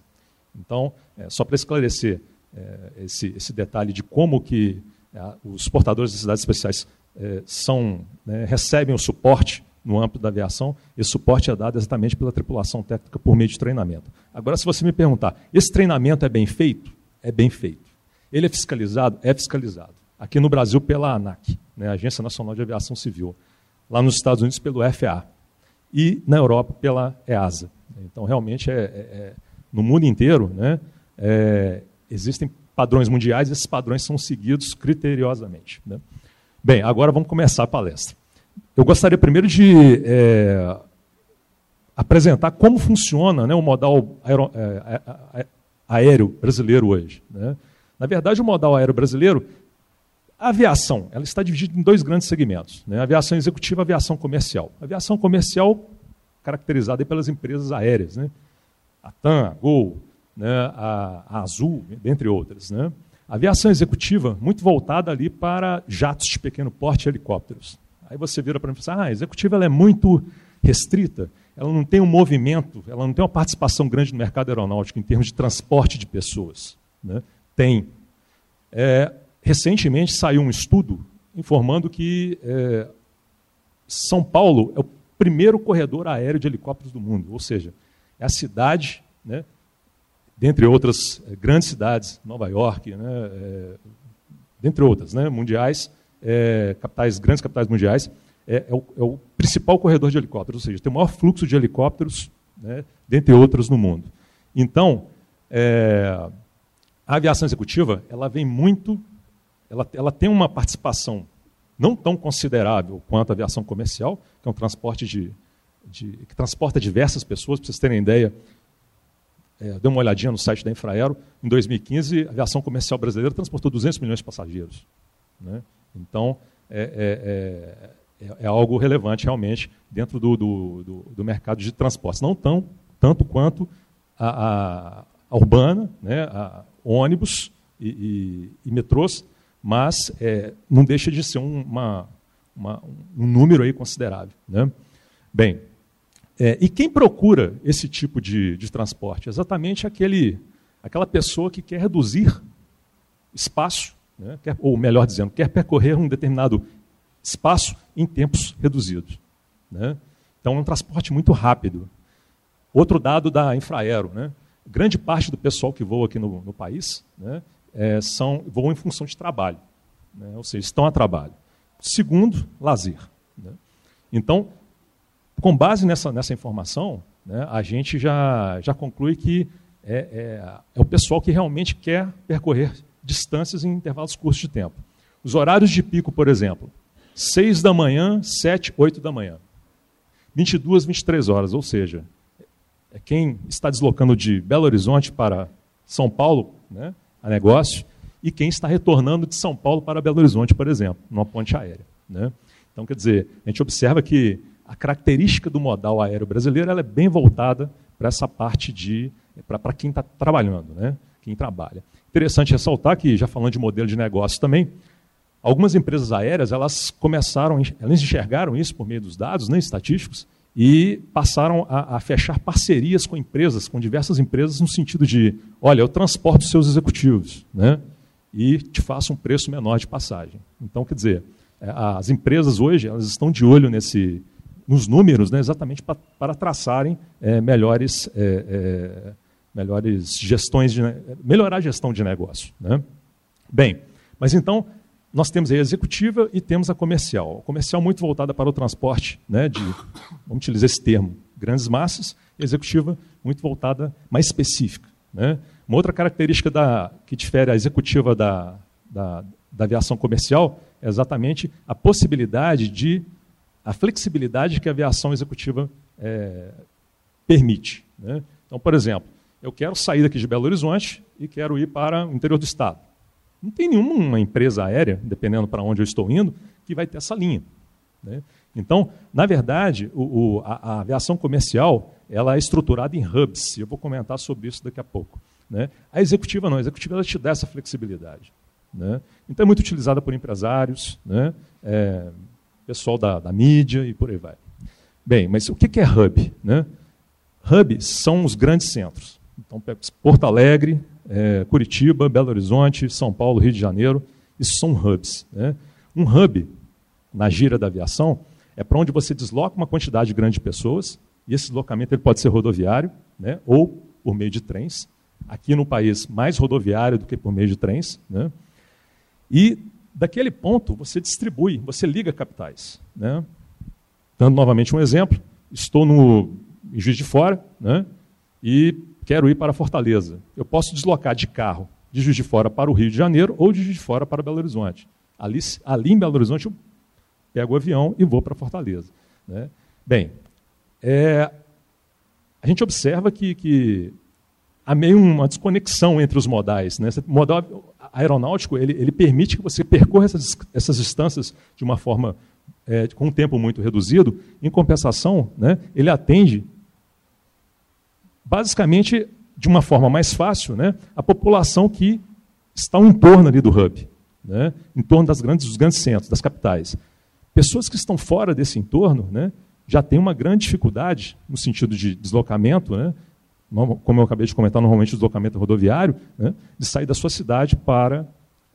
Então, é, só para esclarecer é, esse, esse detalhe de como que a, os portadores de cidades especiais é, são, né, recebem o suporte, no âmbito da aviação, esse suporte é dado exatamente pela tripulação técnica por meio de treinamento. Agora, se você me perguntar, esse treinamento é bem feito? É bem feito. Ele é fiscalizado? É fiscalizado. Aqui no Brasil pela ANAC, né, Agência Nacional de Aviação Civil. Lá nos Estados Unidos pelo F A A. E na Europa pela EASA. Então, realmente, é, é, é, no mundo inteiro, né, é, existem padrões mundiais, esses padrões são seguidos criteriosamente, né? Bem, agora vamos começar a palestra. Eu gostaria primeiro de é, apresentar como funciona, né, o modal aero, é, a, a, aéreo brasileiro hoje, né? Na verdade, o modal aéreo brasileiro, a aviação, ela está dividida em dois grandes segmentos, né? Aviação executiva e aviação comercial. A aviação comercial, caracterizada pelas empresas aéreas, né? A TAM, a Gol, né? a, a Azul, dentre outras, né? A aviação executiva, muito voltada ali para jatos de pequeno porte e helicópteros. Aí você vira para mim e fala, ah, a executiva ela é muito restrita, ela não tem um movimento, ela não tem uma participação grande no mercado aeronáutico em termos de transporte de pessoas, né? Tem. É, Recentemente saiu um estudo informando que é, São Paulo é o primeiro corredor aéreo de helicópteros do mundo, ou seja, é a cidade, né, dentre outras é, grandes cidades, Nova York, né, é, dentre outras, né, mundiais, é, capitais, grandes capitais mundiais, é, é, o, é o principal corredor de helicópteros, ou seja, tem o maior fluxo de helicópteros, né, dentre outros no mundo. Então, é, a aviação executiva ela vem muito... Ela, ela tem uma participação não tão considerável quanto a aviação comercial, que é um transporte de, de, que transporta diversas pessoas. Para vocês terem ideia, é, dê uma olhadinha no site da Infraero, em dois mil e quinze, a aviação comercial brasileira transportou duzentos milhões de passageiros, né? Então, é, é, é, é algo relevante realmente dentro do, do, do, do mercado de transportes. Não tão, tanto quanto a, a, a urbana, né, a ônibus e, e, e metrôs, mas é, não deixa de ser um, uma, uma, um número aí considerável, né? Bem, é, e quem procura esse tipo de, de transporte? Exatamente aquele, aquela pessoa que quer reduzir espaço, né? Quer, ou melhor dizendo, quer percorrer um determinado espaço em tempos reduzidos, né? Então é um transporte muito rápido. Outro dado da Infraero, né? Grande parte do pessoal que voa aqui no, no país, né, É, são, voam em função de trabalho, né? Ou seja, estão a trabalho. Segundo, lazer, né? Então, com base nessa, nessa informação, né, a gente já, já conclui que é, é, é o pessoal que realmente quer percorrer distâncias em intervalos curtos de tempo. Os horários de pico, por exemplo, seis da manhã, sete, oito da manhã, vinte e duas, vinte e três horas, ou seja, é quem está deslocando de Belo Horizonte para São Paulo, né, a negócio, e quem está retornando de São Paulo para Belo Horizonte, por exemplo, numa ponte aérea, né? Então, quer dizer, a gente observa que a característica do modal aéreo brasileiro ela é bem voltada para essa parte de... para quem está trabalhando, né? Quem trabalha. Interessante ressaltar que, já falando de modelo de negócio também, algumas empresas aéreas, elas começaram, elas enxergaram isso por meio dos dados, né, estatísticos, e passaram a, a fechar parcerias com empresas, com diversas empresas, no sentido de, olha, eu transporto os seus executivos, né, e te faço um preço menor de passagem. Então, quer dizer, as empresas hoje elas estão de olho nesse, nos números, né, exatamente pra, para traçarem é, melhores, é, é, melhores gestões, de, melhorar a gestão de negócio, né? Bem, mas então... Nós temos a executiva e temos a comercial. A comercial muito voltada para o transporte, né, de, vamos utilizar esse termo, grandes massas, e a executiva muito voltada, mais específica, né? Uma outra característica da, que difere a executiva da, da, da aviação comercial é exatamente a possibilidade de, a flexibilidade que a aviação executiva é, permite, né? Então, por exemplo, eu quero sair daqui de Belo Horizonte e quero ir para o interior do estado. Não tem nenhuma empresa aérea, dependendo para onde eu estou indo, que vai ter essa linha, né? Então, na verdade, o, o, a, a aviação comercial ela é estruturada em hubs, e eu vou comentar sobre isso daqui a pouco, né? A executiva não, a executiva ela te dá essa flexibilidade, né? Então é muito utilizada por empresários, né? É, pessoal da, da mídia e por aí vai. Bem, mas o que é hub, né? Hubs são os grandes centros. Então, Porto Alegre, É, Curitiba, Belo Horizonte, São Paulo, Rio de Janeiro, isso são hubs, né? Um hub, na gíria da aviação, é para onde você desloca uma quantidade grande de pessoas, e esse deslocamento ele pode ser rodoviário, né, ou por meio de trens. Aqui no país, mais rodoviário do que por meio de trens. Né? E daquele ponto, você distribui, você liga capitais. Né? Dando novamente um exemplo, estou no, em Juiz de Fora, né, e quero ir para Fortaleza. Eu posso deslocar de carro de Juiz de Fora para o Rio de Janeiro ou de Juiz de Fora para Belo Horizonte. Ali, ali em Belo Horizonte, eu pego o avião e vou para Fortaleza. Né? Bem, é, a gente observa que, que há meio uma desconexão entre os modais. Né? O modal aeronáutico ele, ele permite que você percorra essas, essas distâncias de uma forma, é, com um tempo muito reduzido. Em compensação, né, ele atende, basicamente, de uma forma mais fácil, né, a população que está em torno ali do hub. Né, em torno das grandes, dos grandes centros, das capitais. Pessoas que estão fora desse entorno, né, já têm uma grande dificuldade no sentido de deslocamento, né, como eu acabei de comentar, normalmente o deslocamento rodoviário, né, de sair da sua cidade para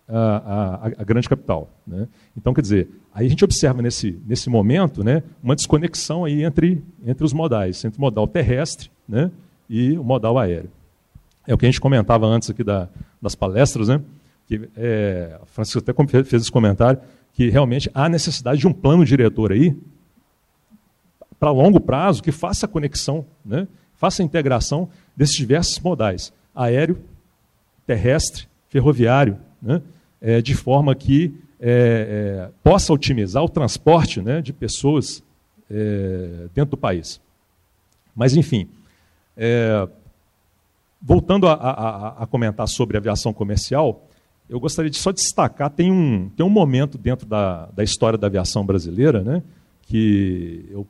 a, a, a grande capital. Né. Então, quer dizer, aí a gente observa nesse, nesse momento, né, uma desconexão aí entre, entre os modais, entre o modal terrestre, né, e o modal aéreo. É o que a gente comentava antes aqui da, das palestras, né, que é, o Francisco até fez esse comentário, que realmente há necessidade de um plano diretor aí, para longo prazo, que faça a conexão, né, faça a integração desses diversos modais, aéreo, terrestre, ferroviário, né, é, de forma que é, é, possa otimizar o transporte, né, de pessoas é, dentro do país. Mas, enfim, é, voltando a, a, a comentar sobre aviação comercial, eu gostaria de só destacar, tem um, tem um momento dentro da, da história da aviação brasileira, né, que eu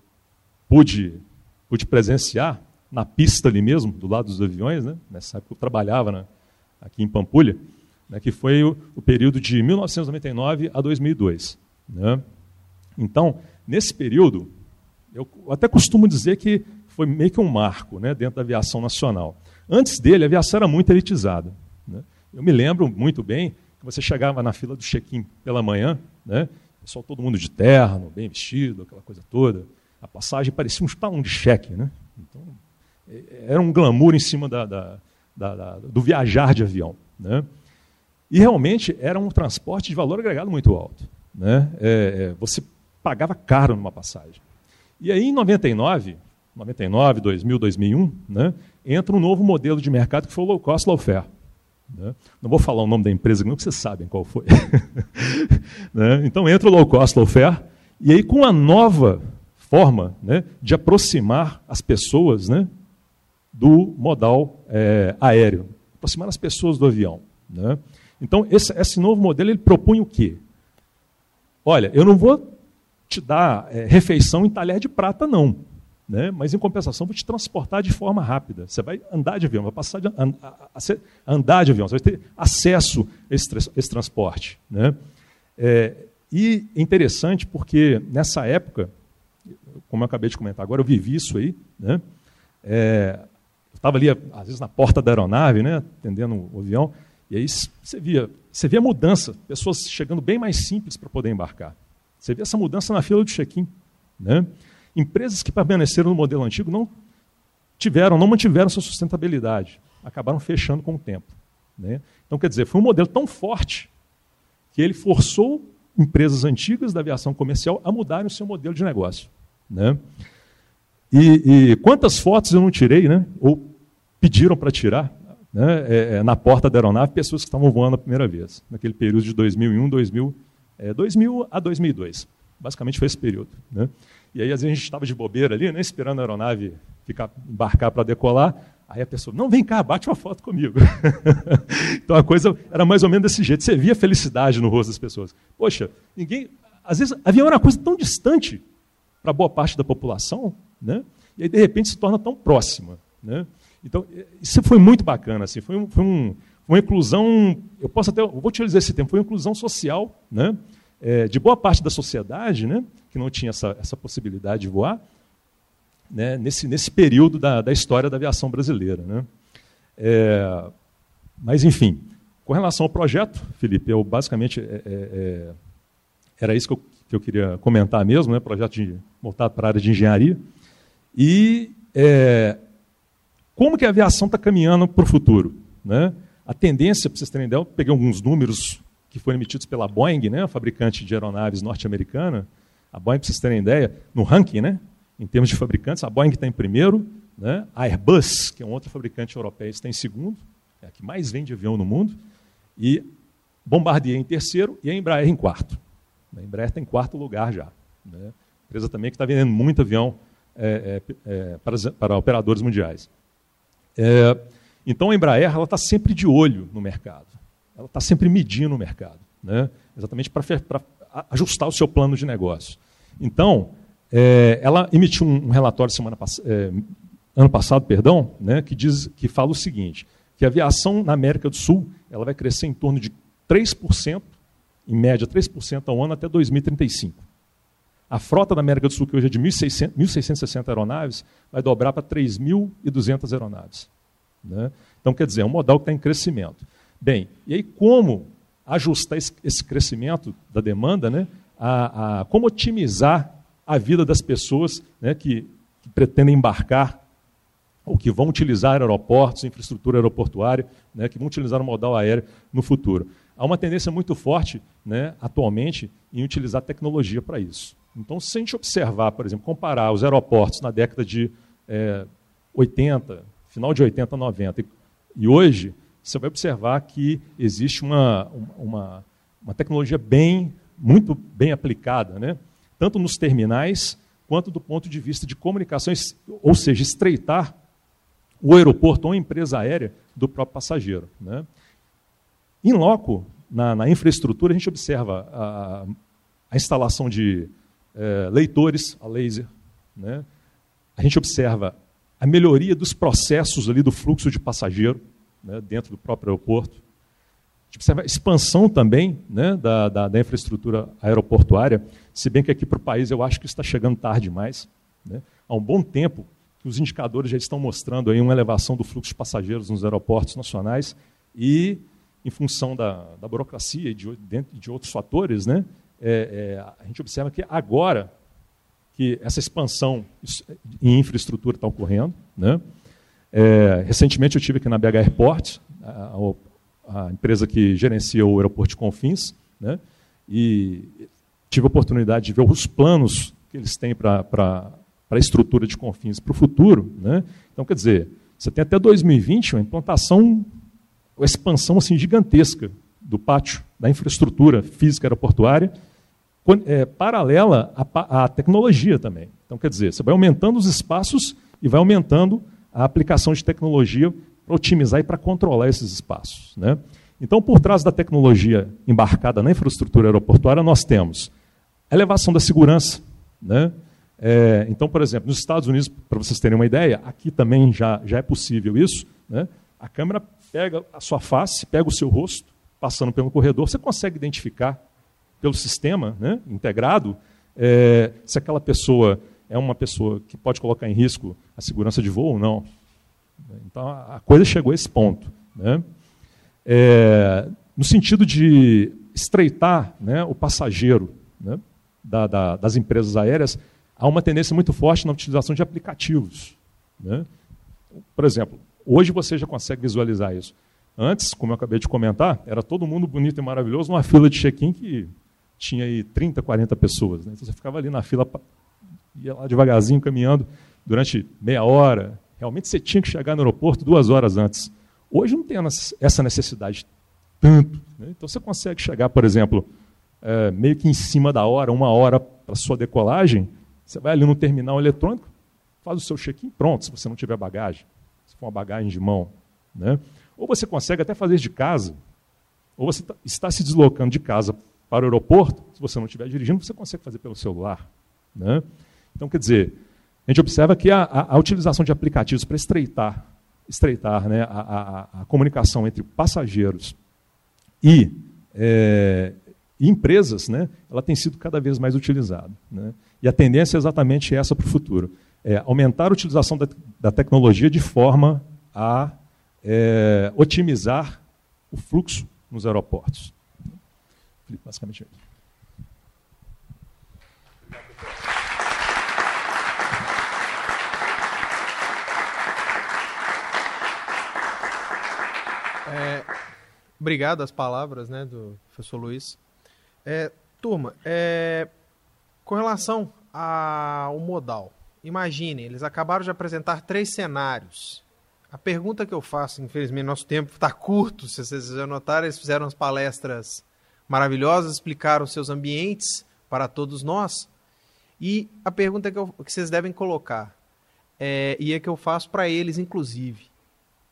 pude, pude presenciar na pista ali mesmo, do lado dos aviões, né, nessa época eu trabalhava, né, aqui em Pampulha, né, que foi o, o período de mil novecentos e noventa e nove a dois mil e dois. Né. Então, nesse período, eu até costumo dizer que foi meio que um marco, né, dentro da aviação nacional. Antes dele, a aviação era muito elitizada. Né. Eu me lembro muito bem que você chegava na fila do check-in pela manhã, né, pessoal todo mundo de terno, bem vestido, aquela coisa toda. A passagem parecia um talão de cheque. Né? Então, era um glamour em cima da, da, da, da, do viajar de avião. Né? E realmente era um transporte de valor agregado muito alto. Né? É, é, você pagava caro numa passagem. E aí em noventa e nove, noventa e nove, dois mil, dois mil e um, né, entra um novo modelo de mercado que foi o low cost, low fare. Não vou falar o nome da empresa, não, que vocês sabem qual foi. Então entra o low cost, low fare, e aí com a nova forma, né, de aproximar as pessoas, né, do modal é, aéreo, aproximar as pessoas do avião. Né. Então esse, esse novo modelo ele propunha o quê? Olha, eu não vou te dar é, refeição em talher de prata, não. Né? Mas, em compensação, vou te transportar de forma rápida. Você vai andar de avião, vai passar de an a, a, a andar de avião, você vai ter acesso a esse, tra esse transporte. Né? É, e interessante porque, nessa época, como eu acabei de comentar agora, eu vivi isso aí. Né? É, eu estava ali, às vezes, na porta da aeronave, né, atendendo o avião, e aí você via, você via a mudança, pessoas chegando bem mais simples para poder embarcar. Você via essa mudança na fila do check-in. Né? Empresas que permaneceram no modelo antigo não tiveram, não mantiveram sua sustentabilidade, acabaram fechando com o tempo. Né? Então, quer dizer, foi um modelo tão forte que ele forçou empresas antigas da aviação comercial a mudarem o seu modelo de negócio. Né? E, e quantas fotos eu não tirei, né, ou pediram para tirar, né, é, na porta da aeronave, pessoas que estavam voando a primeira vez, naquele período de dois mil e um, dois mil, é, dois mil a dois mil e dois. Basicamente foi esse período. Né? E aí, às vezes, a gente estava de bobeira ali, né, esperando a aeronave ficar, embarcar para decolar. Aí a pessoa, não, vem cá, bate uma foto comigo. Então, a coisa era mais ou menos desse jeito. Você via felicidade no rosto das pessoas. Poxa, ninguém... Às vezes, avião era uma coisa tão distante para boa parte da população, né, e aí, de repente, se torna tão próxima. Né? Então, isso foi muito bacana. Assim, foi um, foi um, uma inclusão... Eu posso até... Eu vou utilizar esse termo. Foi uma inclusão social, né, É, de boa parte da sociedade, né, que não tinha essa, essa possibilidade de voar, né, nesse, nesse período da, da história da aviação brasileira. Né. É, mas, enfim, com relação ao projeto, Felipe, eu basicamente é, é, era isso que eu, que eu queria comentar mesmo, né, projeto de, voltado para a área de engenharia. E é, como que a aviação está caminhando para o futuro? Né? A tendência, para vocês terem ideia, eu peguei alguns números que foram emitidos pela Boeing, né, a fabricante de aeronaves norte-americana. A Boeing, para vocês terem ideia, no ranking, né, em termos de fabricantes, a Boeing está em primeiro, né, a Airbus, que é um outro fabricante europeu, está em segundo, é a que mais vende avião no mundo, e Bombardier em terceiro e a Embraer em quarto. A Embraer está em quarto lugar já. Né? Empresa também que está vendendo muito avião é, é, é, para, para operadores mundiais. É, então, a Embraer ela está sempre de olho no mercado. Ela está sempre medindo o mercado, né? Exatamente para, para ajustar o seu plano de negócio. Então, é, ela emitiu um relatório semana pass- é, ano passado, perdão, né, que, diz, que fala o seguinte, que a aviação na América do Sul ela vai crescer em torno de três por cento, em média três por cento ao ano, até dois mil e trinta e cinco. A frota da América do Sul, que hoje é de mil seiscentas e sessenta aeronaves, vai dobrar para três mil e duzentas aeronaves. Né? Então, quer dizer, é um modal que está em crescimento. Bem, e aí como ajustar esse, esse crescimento da demanda, né, a, a, como otimizar a vida das pessoas, né, que, que pretendem embarcar ou que vão utilizar aeroportos, infraestrutura aeroportuária, né, que vão utilizar o modal aéreo no futuro. Há uma tendência muito forte, né, atualmente em utilizar tecnologia para isso. Então, se a gente observar, por exemplo, comparar os aeroportos na década de é, oitenta, final de oitenta, noventa, e hoje, você vai observar que existe uma, uma, uma tecnologia bem, muito bem aplicada, né, tanto nos terminais quanto do ponto de vista de comunicações, ou seja, estreitar o aeroporto ou a empresa aérea do próprio passageiro. Né? In loco, na, na infraestrutura, a gente observa a, a instalação de é, leitores a laser, né? A gente observa a melhoria dos processos ali do fluxo de passageiro, né, dentro do próprio aeroporto. A gente observa a expansão também, né, da, da, da infraestrutura aeroportuária, se bem que aqui para o país eu acho que isso está chegando tarde demais. Né? Há um bom tempo, os indicadores já estão mostrando aí uma elevação do fluxo de passageiros nos aeroportos nacionais e, em função da, da burocracia e de, de outros fatores, né, é, é, a gente observa que agora que essa expansão em infraestrutura está ocorrendo. Né, é, recentemente eu estive aqui na B H Airport, a, a empresa que gerencia o aeroporto de Confins, né, e tive a oportunidade de ver os planos que eles têm para para a estrutura de Confins para o futuro, né? Então, quer dizer, você tem até dois mil e vinte uma implantação, uma expansão assim, gigantesca do pátio, da infraestrutura física aeroportuária, é, paralela à, à tecnologia também. Então, quer dizer, você vai aumentando os espaços e vai aumentando a aplicação de tecnologia para otimizar e para controlar esses espaços, né? Então, por trás da tecnologia embarcada na infraestrutura aeroportuária, nós temos a elevação da segurança, né? É, então, por exemplo, nos Estados Unidos, para vocês terem uma ideia, aqui também já, já é possível isso, né? A câmera pega a sua face, pega o seu rosto, passando pelo corredor, você consegue identificar pelo sistema, né, integrado, é, se aquela pessoa é uma pessoa que pode colocar em risco a segurança de voo ou não. Então, a coisa chegou a esse ponto, né? É, no sentido de estreitar, né, o passageiro, né, da, da, das empresas aéreas, há uma tendência muito forte na utilização de aplicativos, né? Por exemplo, hoje você já consegue visualizar isso. Antes, como eu acabei de comentar, era todo mundo bonito e maravilhoso numa fila de check-in que tinha aí trinta, quarenta pessoas, né? Então você ficava ali na fila, ia lá devagarzinho, caminhando durante meia hora. Realmente você tinha que chegar no aeroporto duas horas antes. Hoje não tem essa necessidade tanto, né? Então você consegue chegar, por exemplo, é, meio que em cima da hora, uma hora para sua decolagem. Você vai ali no terminal eletrônico, faz o seu check-in, pronto, se você não tiver bagagem, se for uma bagagem de mão, né? Ou você consegue até fazer de casa, ou você está se deslocando de casa para o aeroporto, se você não estiver dirigindo, você consegue fazer pelo celular, né? Então, quer dizer, a gente observa que a, a, a utilização de aplicativos para estreitar, estreitar, né, a, a, a comunicação entre passageiros e, é, e empresas, né, ela tem sido cada vez mais utilizada, né? E a tendência é exatamente essa para o futuro. É aumentar a utilização da, da tecnologia de forma a é, otimizar o fluxo nos aeroportos. Basicamente é isso. Obrigado às palavras, né, do professor Luiz. É, turma, é, com relação ao modal, imaginem, eles acabaram de apresentar três cenários. A pergunta que eu faço, infelizmente nosso tempo está curto, se vocês anotarem, eles fizeram as palestras maravilhosas, explicaram seus ambientes para todos nós. E a pergunta que, eu, que vocês devem colocar, é, e é que eu faço para eles, inclusive,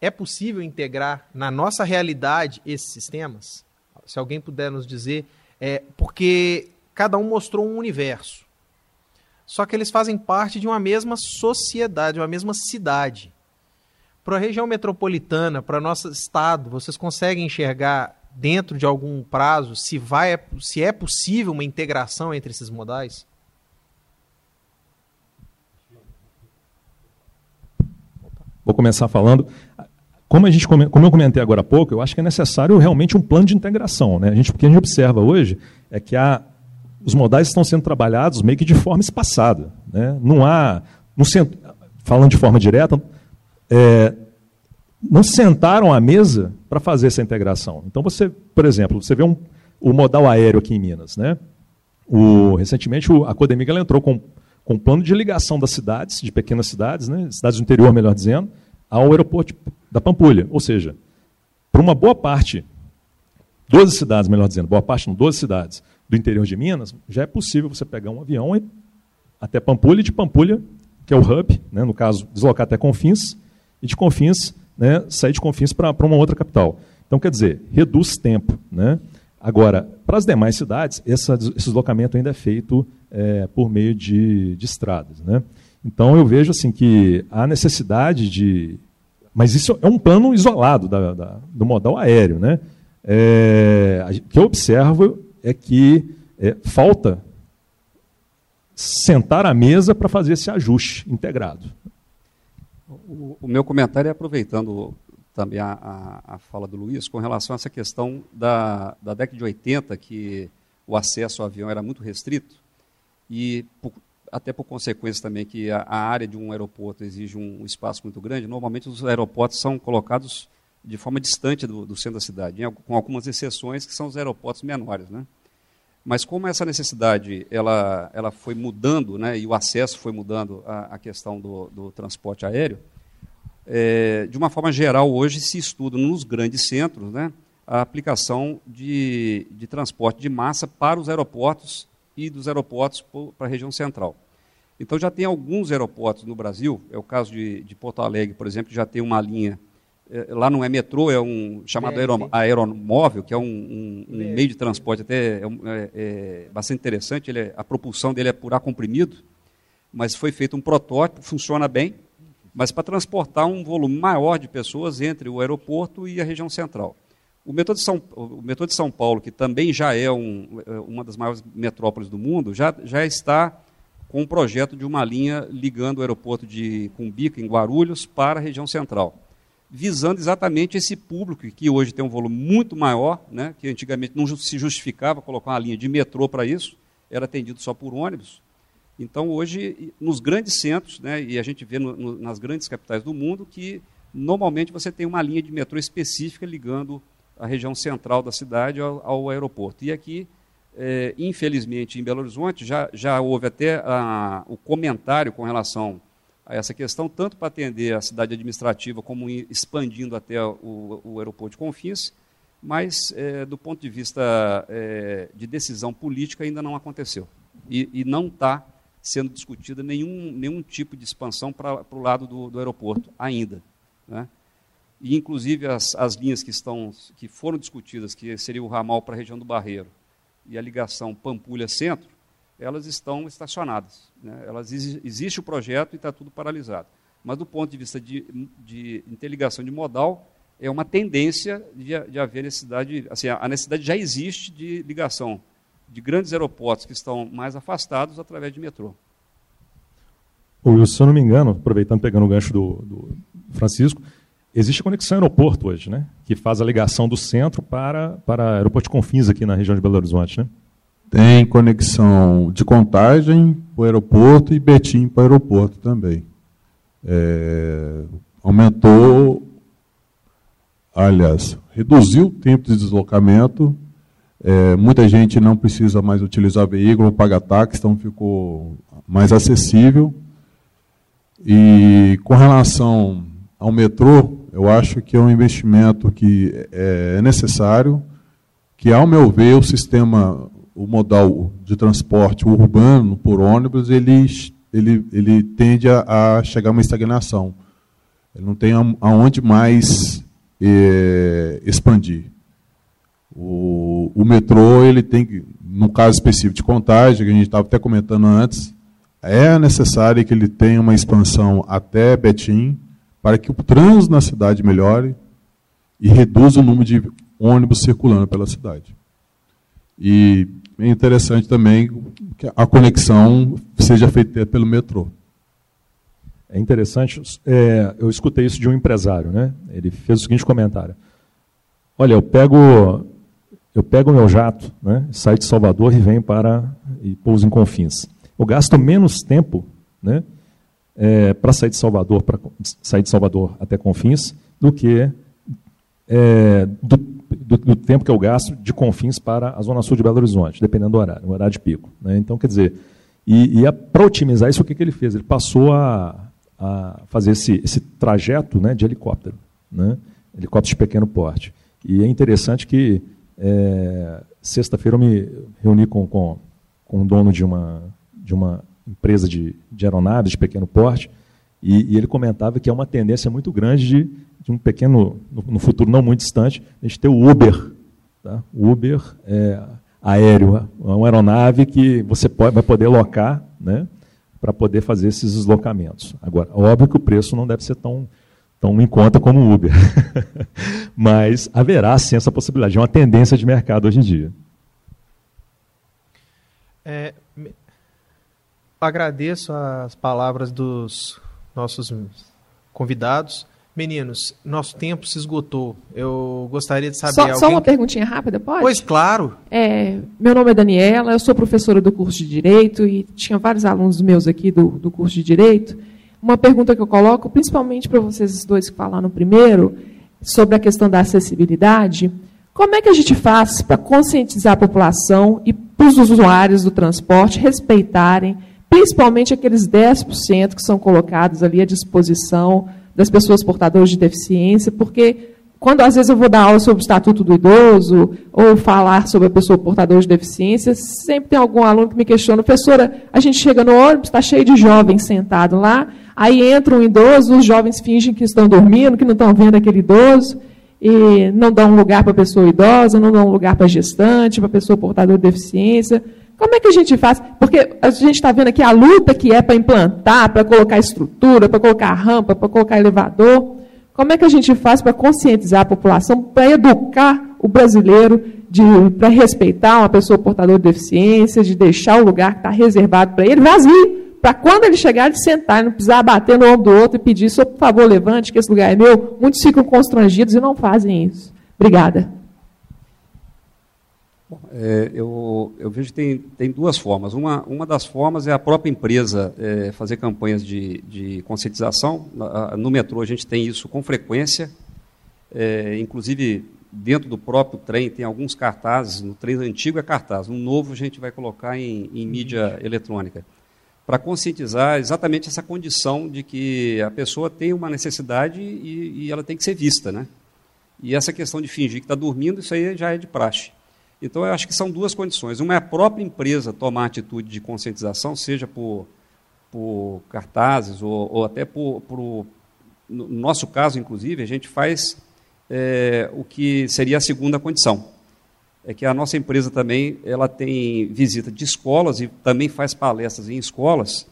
é possível integrar na nossa realidade esses sistemas? Se alguém puder nos dizer, é, porque cada um mostrou um universo. Só que eles fazem parte de uma mesma sociedade, uma mesma cidade. Para a região metropolitana, para o nosso estado, vocês conseguem enxergar dentro de algum prazo se, vai, se é possível uma integração entre esses modais? Vou começar falando. Como, a gente, como eu comentei agora há pouco, eu acho que é necessário realmente um plano de integração, né? A gente, o que a gente observa hoje é que há, os modais estão sendo trabalhados meio que de forma espaçada, né? Não há, não sent, falando de forma direta, É, não sentaram à mesa para fazer essa integração. Então, você, por exemplo, você vê um, o modal aéreo aqui em Minas, né? O, recentemente, o, a Codemig ela entrou com, com um plano de ligação das cidades, de pequenas cidades, né? Cidades do interior, melhor dizendo, ao aeroporto da Pampulha. Ou seja, para uma boa parte, doze cidades, melhor dizendo, boa parte não, doze cidades do interior de Minas, já é possível você pegar um avião e, até Pampulha, e de Pampulha, que é o hub, né? No caso, deslocar até Confins, e de Confins, né, sair de Confins para uma outra capital. Então, quer dizer, reduz tempo, né? Agora, para as demais cidades, essa, esse deslocamento ainda é feito é, por meio de, de estradas, né? Então, eu vejo assim, que há necessidade de... Mas isso é um plano isolado da, da, do modal aéreo, né? É, o que eu observo é que é, falta sentar à mesa para fazer esse ajuste integrado. O meu comentário é aproveitando também a, a, a fala do Luiz com relação a essa questão da, da década de oitenta, que o acesso ao avião era muito restrito e por, até por consequência também que a, a área de um aeroporto exige um espaço muito grande, normalmente os aeroportos são colocados de forma distante do, do centro da cidade, com algumas exceções que são os aeroportos menores, né? Mas como essa necessidade ela, ela foi mudando, né, e o acesso foi mudando a, a questão do, do transporte aéreo, é, de uma forma geral, hoje se estuda nos grandes centros, né, a aplicação de, de transporte de massa para os aeroportos e dos aeroportos para a região central. Então já tem alguns aeroportos no Brasil, é o caso de, de Porto Alegre, por exemplo, que já tem uma linha, lá não é metrô, é um chamado aerom aeromóvel, que é um, um, um meio de transporte até é, é bastante interessante, ele é, a propulsão dele é por ar comprimido, mas foi feito um protótipo, funciona bem, mas para transportar um volume maior de pessoas entre o aeroporto e a região central. O metrô de São, o metrô de São Paulo, que também já é um, uma das maiores metrópoles do mundo, já, já está com um projeto de uma linha ligando o aeroporto de Cumbica, em Guarulhos, para a região central, visando exatamente esse público que hoje tem um volume muito maior, né, que antigamente não se justificava colocar uma linha de metrô para isso, era atendido só por ônibus. Então, hoje, nos grandes centros, né, e a gente vê no, no, nas grandes capitais do mundo, que normalmente você tem uma linha de metrô específica ligando a região central da cidade ao, ao aeroporto. E aqui, é, infelizmente, em Belo Horizonte, já, já houve até a, o comentário com relação a essa questão, tanto para atender a cidade administrativa, como expandindo até o, o aeroporto de Confins, mas, é, do ponto de vista é, de decisão política, ainda não aconteceu. E, e não está sendo discutida nenhum, nenhum tipo de expansão para o lado do, do aeroporto, ainda, né? E, inclusive, as, as linhas que, estão, que foram discutidas, que seria o ramal para a região do Barreiro e a ligação Pampulha-Centro, elas estão estacionadas, né? Elas, existe o projeto e está tudo paralisado. Mas, do ponto de vista de, de interligação de modal, é uma tendência de, de haver necessidade, assim, a necessidade já existe de ligação de grandes aeroportos que estão mais afastados através de metrô. Wilson, se eu não me engano, aproveitando, pegando o gancho do, do Francisco, existe conexão aeroporto hoje, né? Que faz a ligação do centro para, para aeroporto de Confins aqui na região de Belo Horizonte, né? Tem conexão de Contagem para o aeroporto e Betim para o aeroporto também. É, aumentou aliás, reduziu o tempo de deslocamento, é, muita gente não precisa mais utilizar veículo ou pagar táxi, então ficou mais acessível. E com relação ao metrô, eu acho que é um investimento que é necessário, que, ao meu ver, o sistema, o modal de transporte urbano por ônibus, ele, ele, ele tende a, a chegar a uma estagnação. Ele não tem aonde mais é, expandir. O, o metrô, ele tem que, no caso específico de Contagem, que a gente estava até comentando antes, é necessário que ele tenha uma expansão até Betim, para que o trânsito na cidade melhore e reduza o número de ônibus circulando pela cidade. E é interessante também que a conexão seja feita pelo metrô. É interessante, é, eu escutei isso de um empresário, né? Ele fez o seguinte comentário: olha, eu pego eu pego o meu jato, né, saio de Salvador e venho para e pouso em Confins. Eu gasto menos tempo, né, É, para sair de Salvador, para sair de Salvador até Confins, do que é, do, do, do tempo que eu gasto de Confins para a Zona Sul de Belo Horizonte, dependendo do horário, o horário de pico, né? Então, quer dizer, e, e para otimizar isso, o que, que ele fez? Ele passou a, a fazer esse, esse trajeto, né, de helicóptero, né? Helicóptero de pequeno porte. E é interessante que é, sexta-feira eu me reuni com, com, com o dono de uma, de uma empresa de, de aeronaves de pequeno porte, e, e ele comentava que é uma tendência muito grande de, de um pequeno, no, no futuro não muito distante, a gente ter o Uber. Tá? O Uber é, aéreo, é uma aeronave que você pode, vai poder locar, né, para poder fazer esses deslocamentos. Agora, óbvio que o preço não deve ser tão, tão em conta como o Uber, mas haverá sim essa possibilidade, é uma tendência de mercado hoje em dia. É... Agradeço as palavras dos nossos convidados. Meninos, nosso tempo se esgotou. Eu gostaria de saber... Só, alguém... só uma perguntinha rápida, pode? Pois, claro. É, meu nome é Daniela, eu sou professora do curso de Direito e tinha vários alunos meus aqui do, do curso de Direito. Uma pergunta que eu coloco, principalmente para vocês dois que falaram primeiro, sobre a questão da acessibilidade. Como é que a gente faz para conscientizar a população e para os usuários do transporte respeitarem principalmente aqueles dez por cento que são colocados ali à disposição das pessoas portadoras de deficiência, porque quando às vezes eu vou dar aula sobre o Estatuto do Idoso ou falar sobre a pessoa portadora de deficiência, sempre tem algum aluno que me questiona: professora, a gente chega no ônibus, está cheio de jovens sentado lá, aí entra um idoso, os jovens fingem que estão dormindo, que não estão vendo aquele idoso, e não dão um lugar para a pessoa idosa, não dão um lugar para a gestante, para a pessoa portadora de deficiência. Como é que a gente faz? Porque a gente está vendo aqui a luta que é para implantar, para colocar estrutura, para colocar rampa, para colocar elevador. Como é que a gente faz para conscientizar a população, para educar o brasileiro, para respeitar uma pessoa portadora de deficiência, de deixar o lugar que está reservado para ele vazio, para quando ele chegar, ele sentar, ele não precisar bater no ombro do outro e pedir: só, por favor, levante, que esse lugar é meu. Muitos ficam constrangidos e não fazem isso. Obrigada. É, eu, eu vejo que tem, tem duas formas. Uma, uma das formas é a própria empresa é, fazer campanhas de, de conscientização. No metrô a gente tem isso com frequência. É, inclusive, dentro do próprio trem tem alguns cartazes. No trem antigo é cartaz. No novo a gente vai colocar em, em mídia eletrônica, para conscientizar exatamente essa condição de que a pessoa tem uma necessidade e, e ela tem que ser vista, né? E essa questão de fingir que está dormindo, isso aí já é de praxe. Então, eu acho que são duas condições. Uma é a própria empresa tomar atitude de conscientização, seja por, por cartazes ou, ou até por, por... No nosso caso, inclusive, a gente faz é, o que seria a segunda condição. É que a nossa empresa também ela tem visita de escolas e também faz palestras em escolas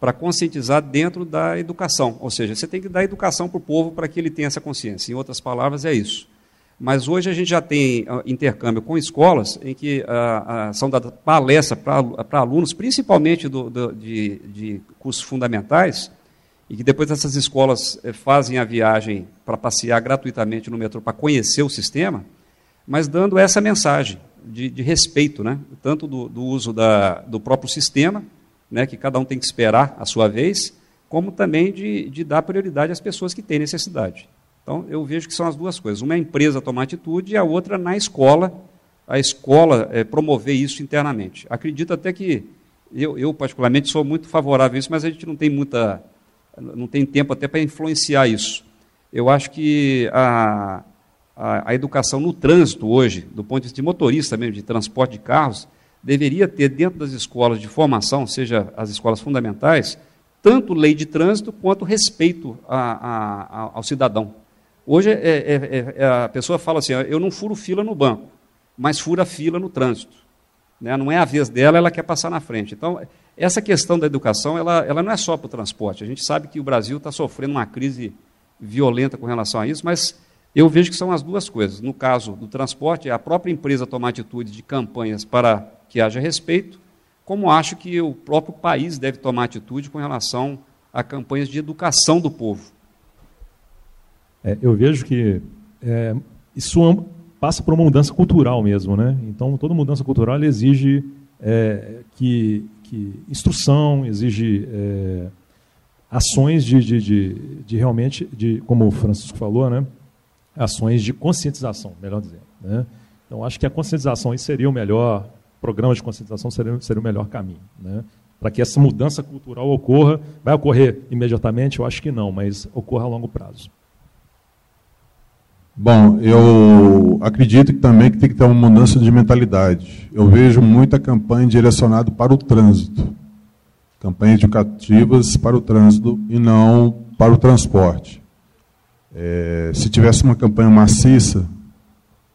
para conscientizar dentro da educação. Ou seja, você tem que dar educação para o povo para que ele tenha essa consciência. Em outras palavras, é isso. Mas hoje a gente já tem intercâmbio com escolas em que a, a, são dadas palestras para alunos, principalmente do, do, de, de cursos fundamentais, e que depois essas escolas é, fazem a viagem para passear gratuitamente no metrô, para conhecer o sistema, mas dando essa mensagem de, de respeito, né? Tanto do, do uso da, do próprio sistema, né, que cada um tem que esperar a sua vez, como também de, de dar prioridade às pessoas que têm necessidade. Então, eu vejo que são as duas coisas. Uma é a empresa tomar atitude e a outra na escola, a escola é, promover isso internamente. Acredito até que, eu, eu particularmente sou muito favorável a isso, mas a gente não tem muita, não tem tempo até para influenciar isso. Eu acho que a, a, a educação no trânsito hoje, do ponto de vista de motorista mesmo, de transporte de carros, deveria ter dentro das escolas de formação, seja as escolas fundamentais, tanto lei de trânsito quanto respeito a, a, ao cidadão. Hoje, é, é, é, a pessoa fala assim, eu não furo fila no banco, mas fura fila no trânsito. Né? Não é a vez dela, ela quer passar na frente. Então, essa questão da educação, ela, ela não é só para o transporte. A gente sabe que o Brasil está sofrendo uma crise violenta com relação a isso, mas eu vejo que são as duas coisas. No caso do transporte, é a própria empresa tomar atitudes de campanhas para que haja respeito, como acho que o próprio país deve tomar atitude com relação a campanhas de educação do povo. É, eu vejo que é, isso passa por uma mudança cultural mesmo, né? Então, toda mudança cultural exige é, que, que instrução, exige é, ações de, de, de, de realmente, de, como o Francisco falou, né? Ações de conscientização, melhor dizendo, né? Então, acho que a conscientização aí seria o melhor... Programas de conscientização seriam, seriam o melhor caminho, né? Para que essa mudança cultural ocorra, vai ocorrer imediatamente? Eu acho que não, mas ocorra a longo prazo. Bom, eu acredito que também que tem que ter uma mudança de mentalidade. Eu vejo muita campanha direcionada para o trânsito, campanhas educativas para o trânsito e não para o transporte. É, se tivesse uma campanha maciça,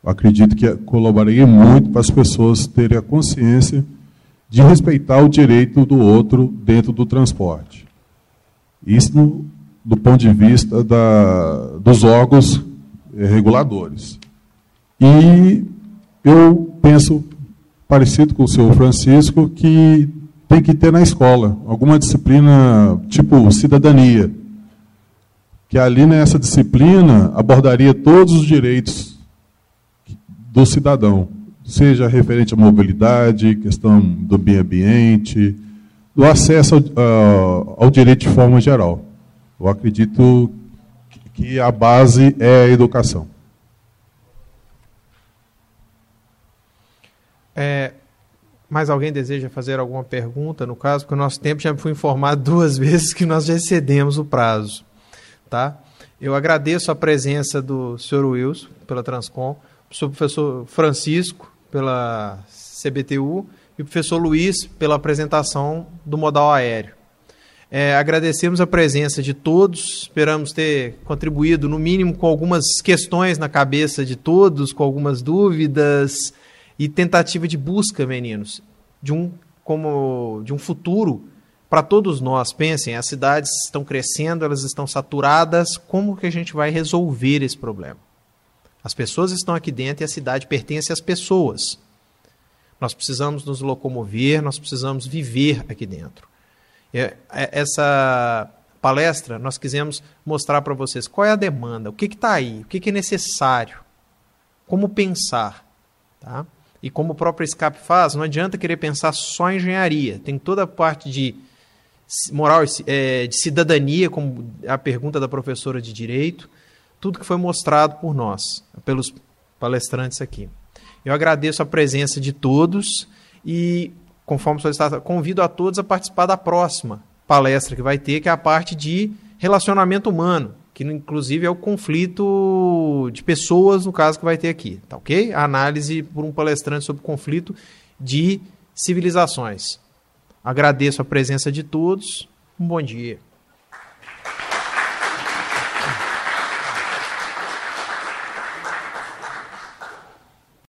eu acredito que colaboraria muito para as pessoas terem a consciência de respeitar o direito do outro dentro do transporte. Isso do, do ponto de vista da, dos órgãos eh, reguladores. E eu penso, parecido com o senhor Francisco, que tem que ter na escola alguma disciplina tipo cidadania, que ali nessa disciplina abordaria todos os direitos do cidadão, seja referente à mobilidade, questão do meio ambiente, do acesso ao, uh, ao direito de forma geral. Eu acredito que a base é a educação. É, mais alguém deseja fazer alguma pergunta, no caso? Porque o nosso tempo já foi informado duas vezes que nós já excedemos o prazo. Tá? Eu agradeço a presença do senhor Wilson, pela Transcom, o professor Francisco, pela C B T U, e o professor Luiz, pela apresentação do modal aéreo. É, agradecemos a presença de todos, esperamos ter contribuído, no mínimo, com algumas questões na cabeça de todos, com algumas dúvidas e tentativa de busca, meninos, de um, como, de um futuro para todos nós. Pensem, as cidades estão crescendo, elas estão saturadas, como que a gente vai resolver esse problema? As pessoas estão aqui dentro e a cidade pertence às pessoas. Nós precisamos nos locomover, nós precisamos viver aqui dentro. Essa palestra, nós quisemos mostrar para vocês qual é a demanda, o que está aí, o que, que é necessário, como pensar. Tá? E como o próprio SCAP faz, não adianta querer pensar só em engenharia. Tem toda a parte de moral, de cidadania, como a pergunta da professora de Direito, tudo que foi mostrado por nós, pelos palestrantes aqui. Eu agradeço a presença de todos e, conforme solicitado, convido a todos a participar da próxima palestra que vai ter, que é a parte de relacionamento humano, que inclusive é o conflito de pessoas, no caso, que vai ter aqui, tá ok? A análise por um palestrante sobre o conflito de civilizações. Agradeço a presença de todos, um bom dia.